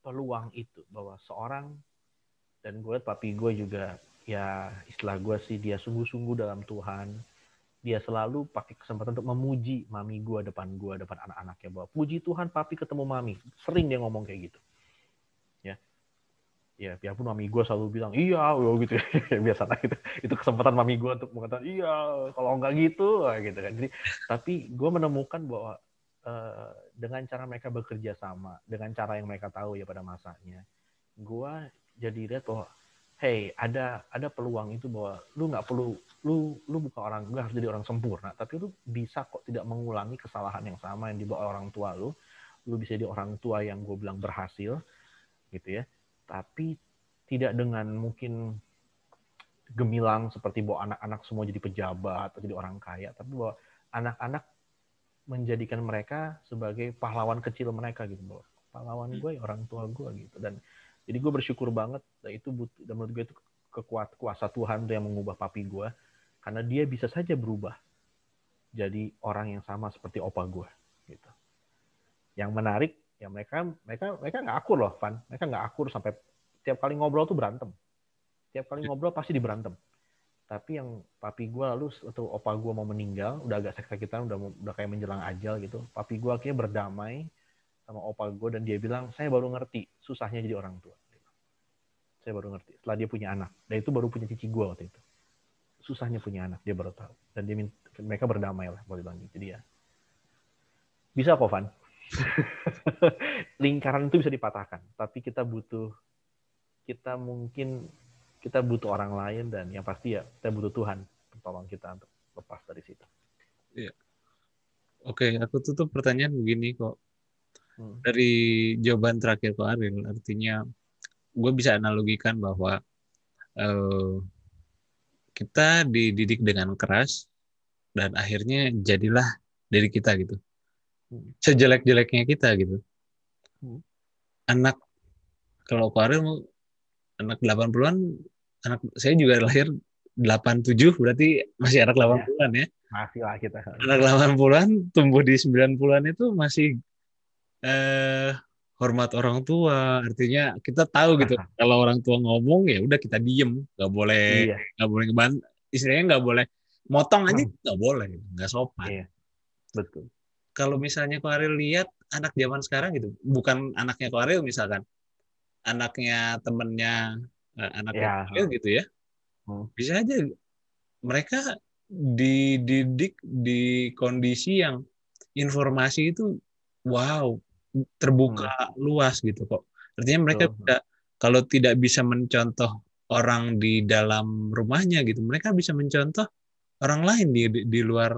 peluang itu bahwa seorang, dan gue lihat papi gue juga ya istilah gue sih dia sungguh-sungguh dalam Tuhan. Dia selalu pakai kesempatan untuk memuji mami gue depan gue, depan anak-anaknya bahwa puji Tuhan papi ketemu mami. Sering dia ngomong kayak gitu. Ya, biarpun mami gue selalu bilang, iya, gitu. Biasa lah gitu. Itu kesempatan mami gue untuk mengatakan, iya, kalau enggak gitu, gitu kan. Jadi, tapi gue menemukan bahwa uh, dengan cara mereka bekerja sama, dengan cara yang mereka tahu ya pada masanya, gue jadi lihat bahwa, hey, ada ada peluang itu bahwa lu nggak perlu, lu lu bukan orang, lu harus jadi orang sempurna, tapi lu bisa kok tidak mengulangi kesalahan yang sama yang dibawa orang tua lu, lu bisa jadi orang tua yang gue bilang berhasil, gitu ya. Tapi tidak dengan mungkin gemilang seperti bahwa anak-anak semua jadi pejabat atau jadi orang kaya, tapi bahwa anak-anak menjadikan mereka sebagai pahlawan kecil mereka gitu, bahwa pahlawan gue ya orang tua gue gitu. Dan jadi gue bersyukur banget, dan itu butuh, dan menurut gue itu kekuatan kuasa Tuhan tuh yang mengubah papi gue, karena dia bisa saja berubah jadi orang yang sama seperti opa gue gitu. Yang menarik ya mereka mereka mereka nggak akur loh, Van. Mereka nggak akur, sampai tiap kali ngobrol tuh berantem. Tiap kali ngobrol pasti diberantem. Tapi yang papi gue lalu atau opa gue mau meninggal, udah agak sakit-sakitan, udah udah kayak menjelang ajal gitu. Papi gue akhirnya berdamai sama opa gue dan dia bilang, saya baru ngerti susahnya jadi orang tua. Saya baru ngerti setelah dia punya anak. Dan itu baru punya cici gue waktu itu. Susahnya punya anak, dia baru tahu. Dan dia minta, mereka berdamai lah, boleh bilang gitu. Jadi ya bisa kok, Van. Lingkaran itu bisa dipatahkan, tapi kita butuh kita mungkin kita butuh orang lain, dan yang pasti ya kita butuh Tuhan tolong kita untuk lepas dari situ. Iya. Oke, aku tutup pertanyaan begini kok. Hmm. Dari jawaban terakhir Ko Ariel, artinya gue bisa analogikan bahwa eh, kita dididik dengan keras dan akhirnya jadilah diri kita gitu. Sejelek-jeleknya kita gitu. Hmm. Anak kalau Ko Ariel anak delapan puluhan, anak saya juga lahir delapan puluh tujuh, berarti masih anak delapan puluhan ya. Masih lah kita. Anak delapan puluhan tumbuh di sembilan puluhan itu masih eh hormat orang tua, artinya kita tahu gitu. Aha. Kalau orang tua ngomong ya udah kita diem, nggak boleh nggak iya. boleh ngebant, istilahnya nggak boleh motong aja, nggak boleh, nggak sopan. Iya. Betul. Kalau misalnya Ko Ariel lihat anak zaman sekarang gitu, bukan anaknya Ko Ariel misalkan, anaknya temennya anaknya Ko Ariel gitu ya, hmm. bisa aja mereka dididik di kondisi yang informasi itu wow. terbuka hmm. luas gitu kok. Artinya mereka oh. tidak, kalau tidak bisa mencontoh orang di dalam rumahnya gitu, mereka bisa mencontoh orang lain di di, di luar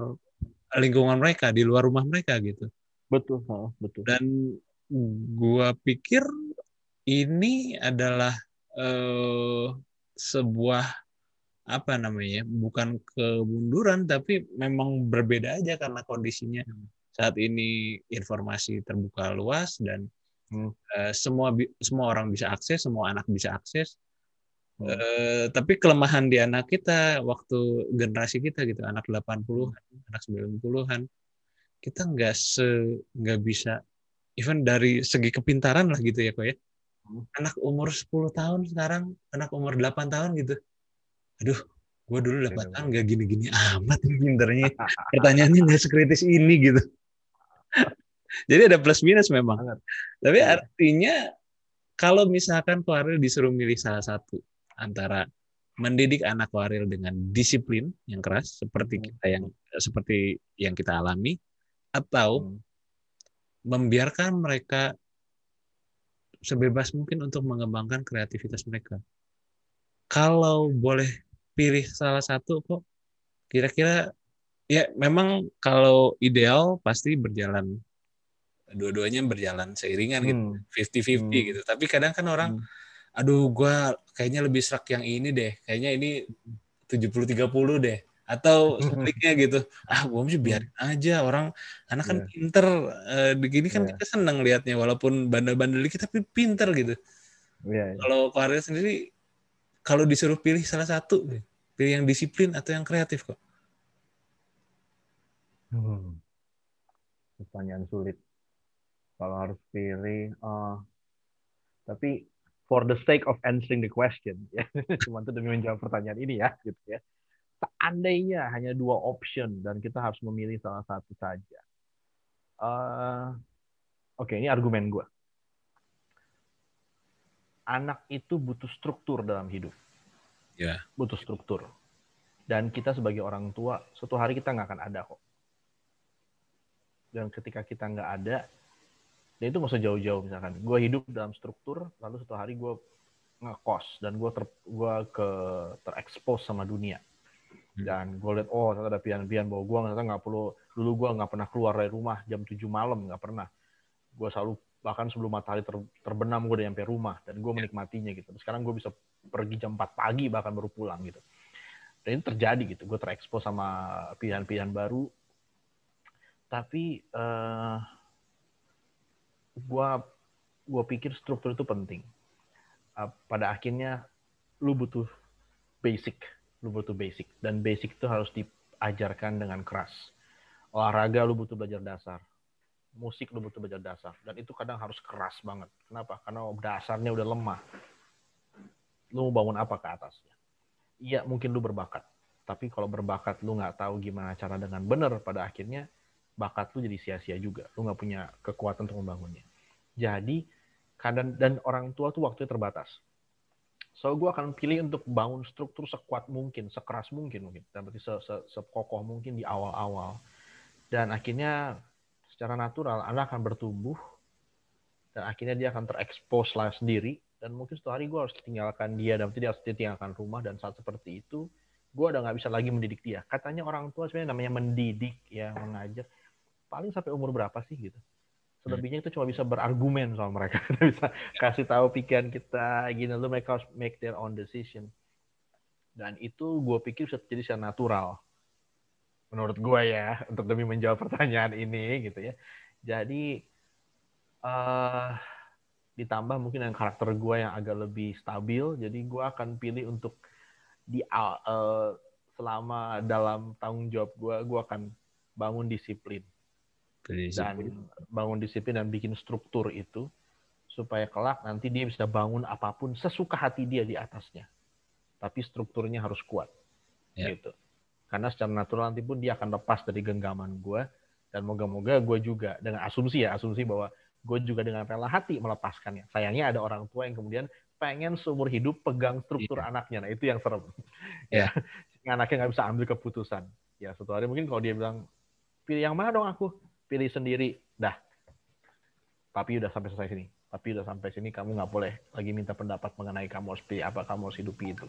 lingkungan mereka, di luar rumah mereka gitu. Betul, oh, betul. Dan gua pikir ini adalah eh, sebuah apa namanya? bukan kemunduran, tapi memang berbeda aja karena kondisinya. Saat ini informasi terbuka luas dan hmm. uh, semua bi- semua orang bisa akses, semua anak bisa akses. Hmm. Uh, tapi kelemahan di anak kita waktu generasi kita gitu, anak delapan puluhan, hmm. anak sembilan puluhan, kita nggak se nggak bisa even dari segi kepintaran lah gitu ya kok ya. Hmm. Anak umur sepuluh tahun sekarang, anak umur delapan tahun gitu. Aduh, gue dulu delapan hmm. tahun nggak gini-gini amat pinternya. Pertanyaannya nggak sekritis ini gitu. Jadi ada plus minus memang. Sangat. Tapi ya. Artinya kalau misalkan Ko Ariel disuruh milih salah satu antara mendidik anak Ko Ariel dengan disiplin yang keras seperti kita yang seperti yang kita alami, atau hmm. membiarkan mereka sebebas mungkin untuk mengembangkan kreativitas mereka. Kalau boleh pilih salah satu kok, kira-kira ya memang kalau ideal pasti berjalan, dua-duanya berjalan seiringan gitu, fifty-fifty hmm. gitu. Tapi kadang kan orang, hmm. aduh gue kayaknya lebih serak yang ini deh, kayaknya ini tujuh puluh tiga puluh deh. Atau sebaliknya gitu, ah gue mesti biarin aja orang, anak kan yeah. pinter, eh, begini kan yeah. kita seneng liatnya, walaupun bandel-bandel dikit tapi pinter gitu. Yeah, yeah. Kalau Ko Ariel sendiri, kalau disuruh pilih salah satu, pilih yang disiplin atau yang kreatif kok? Hmm. Pertanyaan sulit. Kalau harus pilih, uh, tapi for the sake of answering the question, ya, cuma itu demi menjawab pertanyaan ini ya, gitu ya. Seandainya hanya dua option dan kita harus memilih salah satu saja. Uh, Oke, okay, ini argumen gue. Anak itu butuh struktur dalam hidup, ya. Butuh struktur. Dan kita sebagai orang tua, suatu hari kita nggak akan ada kok. Dan ketika kita nggak ada, dan itu nggak usah jauh-jauh misalkan. Gue hidup dalam struktur, lalu suatu hari gue ngekos dan gue ter gue ke terekspos sama dunia. Dan gue lihat, oh ternyata ada pilihan-pilihan bahwa gue ternyata nggak perlu. Dulu gue nggak pernah keluar dari rumah jam tujuh malam, nggak pernah. Gue selalu bahkan sebelum matahari ter, terbenam gue udah nyampe rumah dan gue menikmatinya gitu. Sekarang gue bisa pergi jam empat pagi bahkan baru pulang gitu. Dan itu terjadi gitu. Gue terekspos sama pilihan-pilihan baru. Tapi uh, gue gue pikir struktur itu penting. Uh, pada akhirnya lu butuh basic, lu butuh basic, dan basic itu harus diajarkan dengan keras. Olahraga lu butuh belajar dasar, musik lu butuh belajar dasar, dan itu kadang harus keras banget. Kenapa? Karena dasarnya udah lemah. Lu mau bangun apa ke atasnya? Iya mungkin lu berbakat, tapi kalau berbakat lu nggak tahu gimana cara dengan benar, pada akhirnya bakat lu jadi sia-sia juga. Lu nggak punya kekuatan untuk membangunnya. Jadi, kadang, dan orang tua tuh waktunya terbatas. So, gue akan pilih untuk bangun struktur sekuat mungkin, sekeras mungkin mungkin, dan berarti sekokoh mungkin di awal-awal. Dan akhirnya, secara natural, anak akan bertumbuh, dan akhirnya dia akan terekspos lah sendiri, dan mungkin suatu hari gue harus tinggalkan dia, dan berarti dia harus tinggalkan rumah, dan saat seperti itu, gue udah nggak bisa lagi mendidik dia. Katanya orang tua sebenarnya namanya mendidik, ya mengajar, paling sampai umur berapa sih gitu. Selebihnya itu cuma bisa berargumen sama mereka. Kita bisa kasih tahu pikiran kita, gini lu mereka harus make their own decision. Dan itu gue pikir bisa terjadi secara natural. Menurut gue ya, untuk demi menjawab pertanyaan ini gitu ya. Jadi uh, ditambah mungkin yang karakter gue yang agak lebih stabil, jadi gue akan pilih untuk di uh, selama dalam tanggung jawab gue, gue akan bangun disiplin. Dan bangun disiplin dan bikin struktur itu. supaya kelak nanti dia bisa bangun apapun sesuka hati dia di atasnya. Tapi strukturnya harus kuat. Ya. Gitu. Karena secara natural nanti pun dia akan lepas dari genggaman gue. Dan moga-moga gue juga, dengan asumsi ya, asumsi bahwa gue juga dengan rela hati melepaskannya. Sayangnya ada orang tua yang kemudian pengen seumur hidup pegang struktur yeah. anaknya. Nah itu yang serem. Yeah. Anaknya nggak bisa ambil keputusan. Ya suatu hari mungkin kalau dia bilang, pilih yang mana dong aku? Pilih sendiri. Dah. Papi udah sampai selesai sini. Papi udah sampai sini, kamu nggak boleh lagi minta pendapat mengenai kamu harus pilih apa, kamu harus hidupi itu.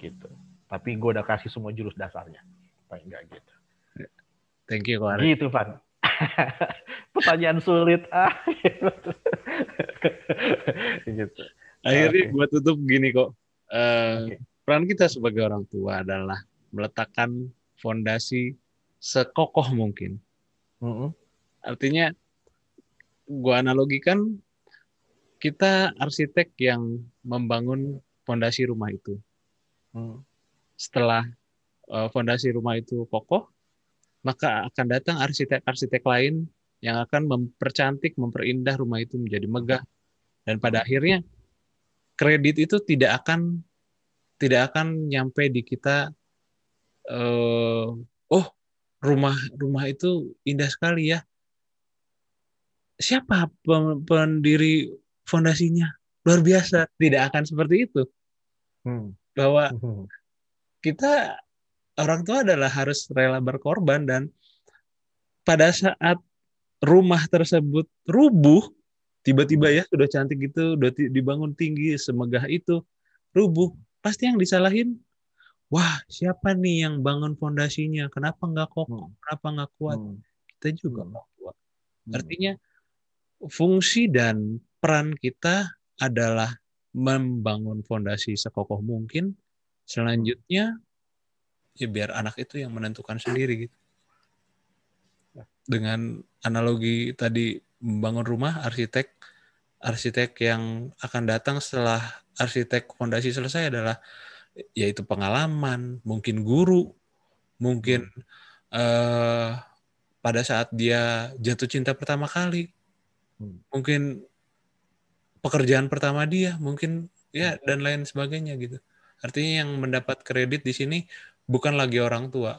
Gitu. Tapi gue udah kasih semua jurus dasarnya. Paling nggak gitu. Thank you, Pak. Gitu, Pak. Pertanyaan sulit. Ah, gitu. Gitu. Akhirnya okay. Gue tutup gini kok. Uh, okay. Peran kita sebagai orang tua adalah meletakkan fondasi sekokoh mungkin. Mm-hmm. Artinya, gue analogikan kita arsitek yang membangun fondasi rumah itu. Mm. Setelah uh, fondasi rumah itu kokoh, maka akan datang arsitek-arsitek lain yang akan mempercantik, memperindah rumah itu menjadi megah. Dan pada akhirnya, kredit itu tidak akan tidak akan nyampe di kita, uh, oh, rumah rumah itu indah sekali ya. Siapa pendiri fondasinya? Luar biasa. Tidak akan seperti itu. Hmm. Bahwa kita... Orang tua adalah harus rela berkorban, dan pada saat rumah tersebut rubuh, tiba-tiba ya sudah cantik gitu, sudah dibangun tinggi, semegah itu, rubuh, pasti yang disalahin, wah siapa nih yang bangun fondasinya, kenapa nggak kokoh, hmm. kenapa nggak kuat, hmm. kita juga nggak kuat. Hmm. Artinya fungsi dan peran kita adalah membangun fondasi sekokoh mungkin, selanjutnya ya biar anak itu yang menentukan sendiri gitu. Dengan analogi tadi membangun rumah, arsitek arsitek yang akan datang setelah arsitek fondasi selesai adalah yaitu pengalaman, mungkin guru, mungkin eh, pada saat dia jatuh cinta pertama kali, mungkin pekerjaan pertama dia, mungkin ya dan lain sebagainya gitu. Artinya yang mendapat kredit di sini bukan lagi orang tua,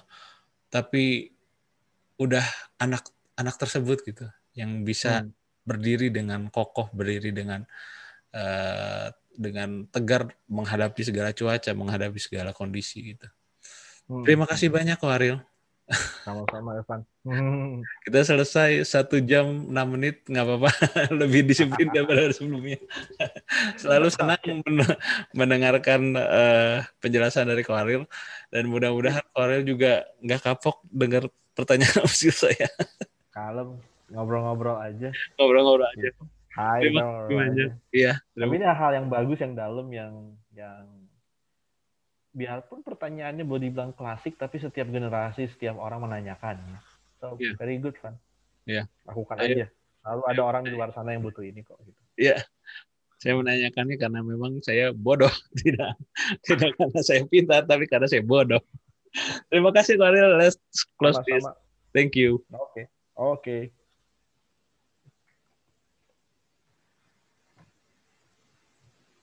tapi udah anak-anak tersebut gitu, yang bisa hmm. berdiri dengan kokoh, berdiri dengan uh, dengan tegar menghadapi segala cuaca, menghadapi segala kondisi gitu. Hmm. Terima kasih banyak kok Ariel. Sama-sama Evan. Hmm. Kita selesai satu jam enam menit, nggak apa-apa. Lebih disiplin daripada sebelumnya. Selalu senang mendengarkan uh, penjelasan dari Kak Ariel. Dan mudah-mudahan Ariel juga nggak kapok dengar pertanyaan opsi saya. Kalem, ngobrol-ngobrol aja. Ngobrol-ngobrol aja. Hai, ngobrol aja. Iya. Tapi ini hal yang bagus, yang dalam, yang yang biarpun pertanyaannya boleh dibilang klasik, tapi setiap generasi, setiap orang menanyakannya. So, yeah. Very good, Van. Iya. Yeah. Lakukan Ayo. aja. Lalu ada Ayo. orang di luar sana yang butuh ini kok. Iya. Gitu. Yeah. Saya menanyakannya karena memang saya bodoh, tidak tidak karena saya pintar, tapi karena saya bodoh. Terima kasih, Ariel. Let's close Sama-sama. this. Thank you. Oke. Okay. Oke. Okay.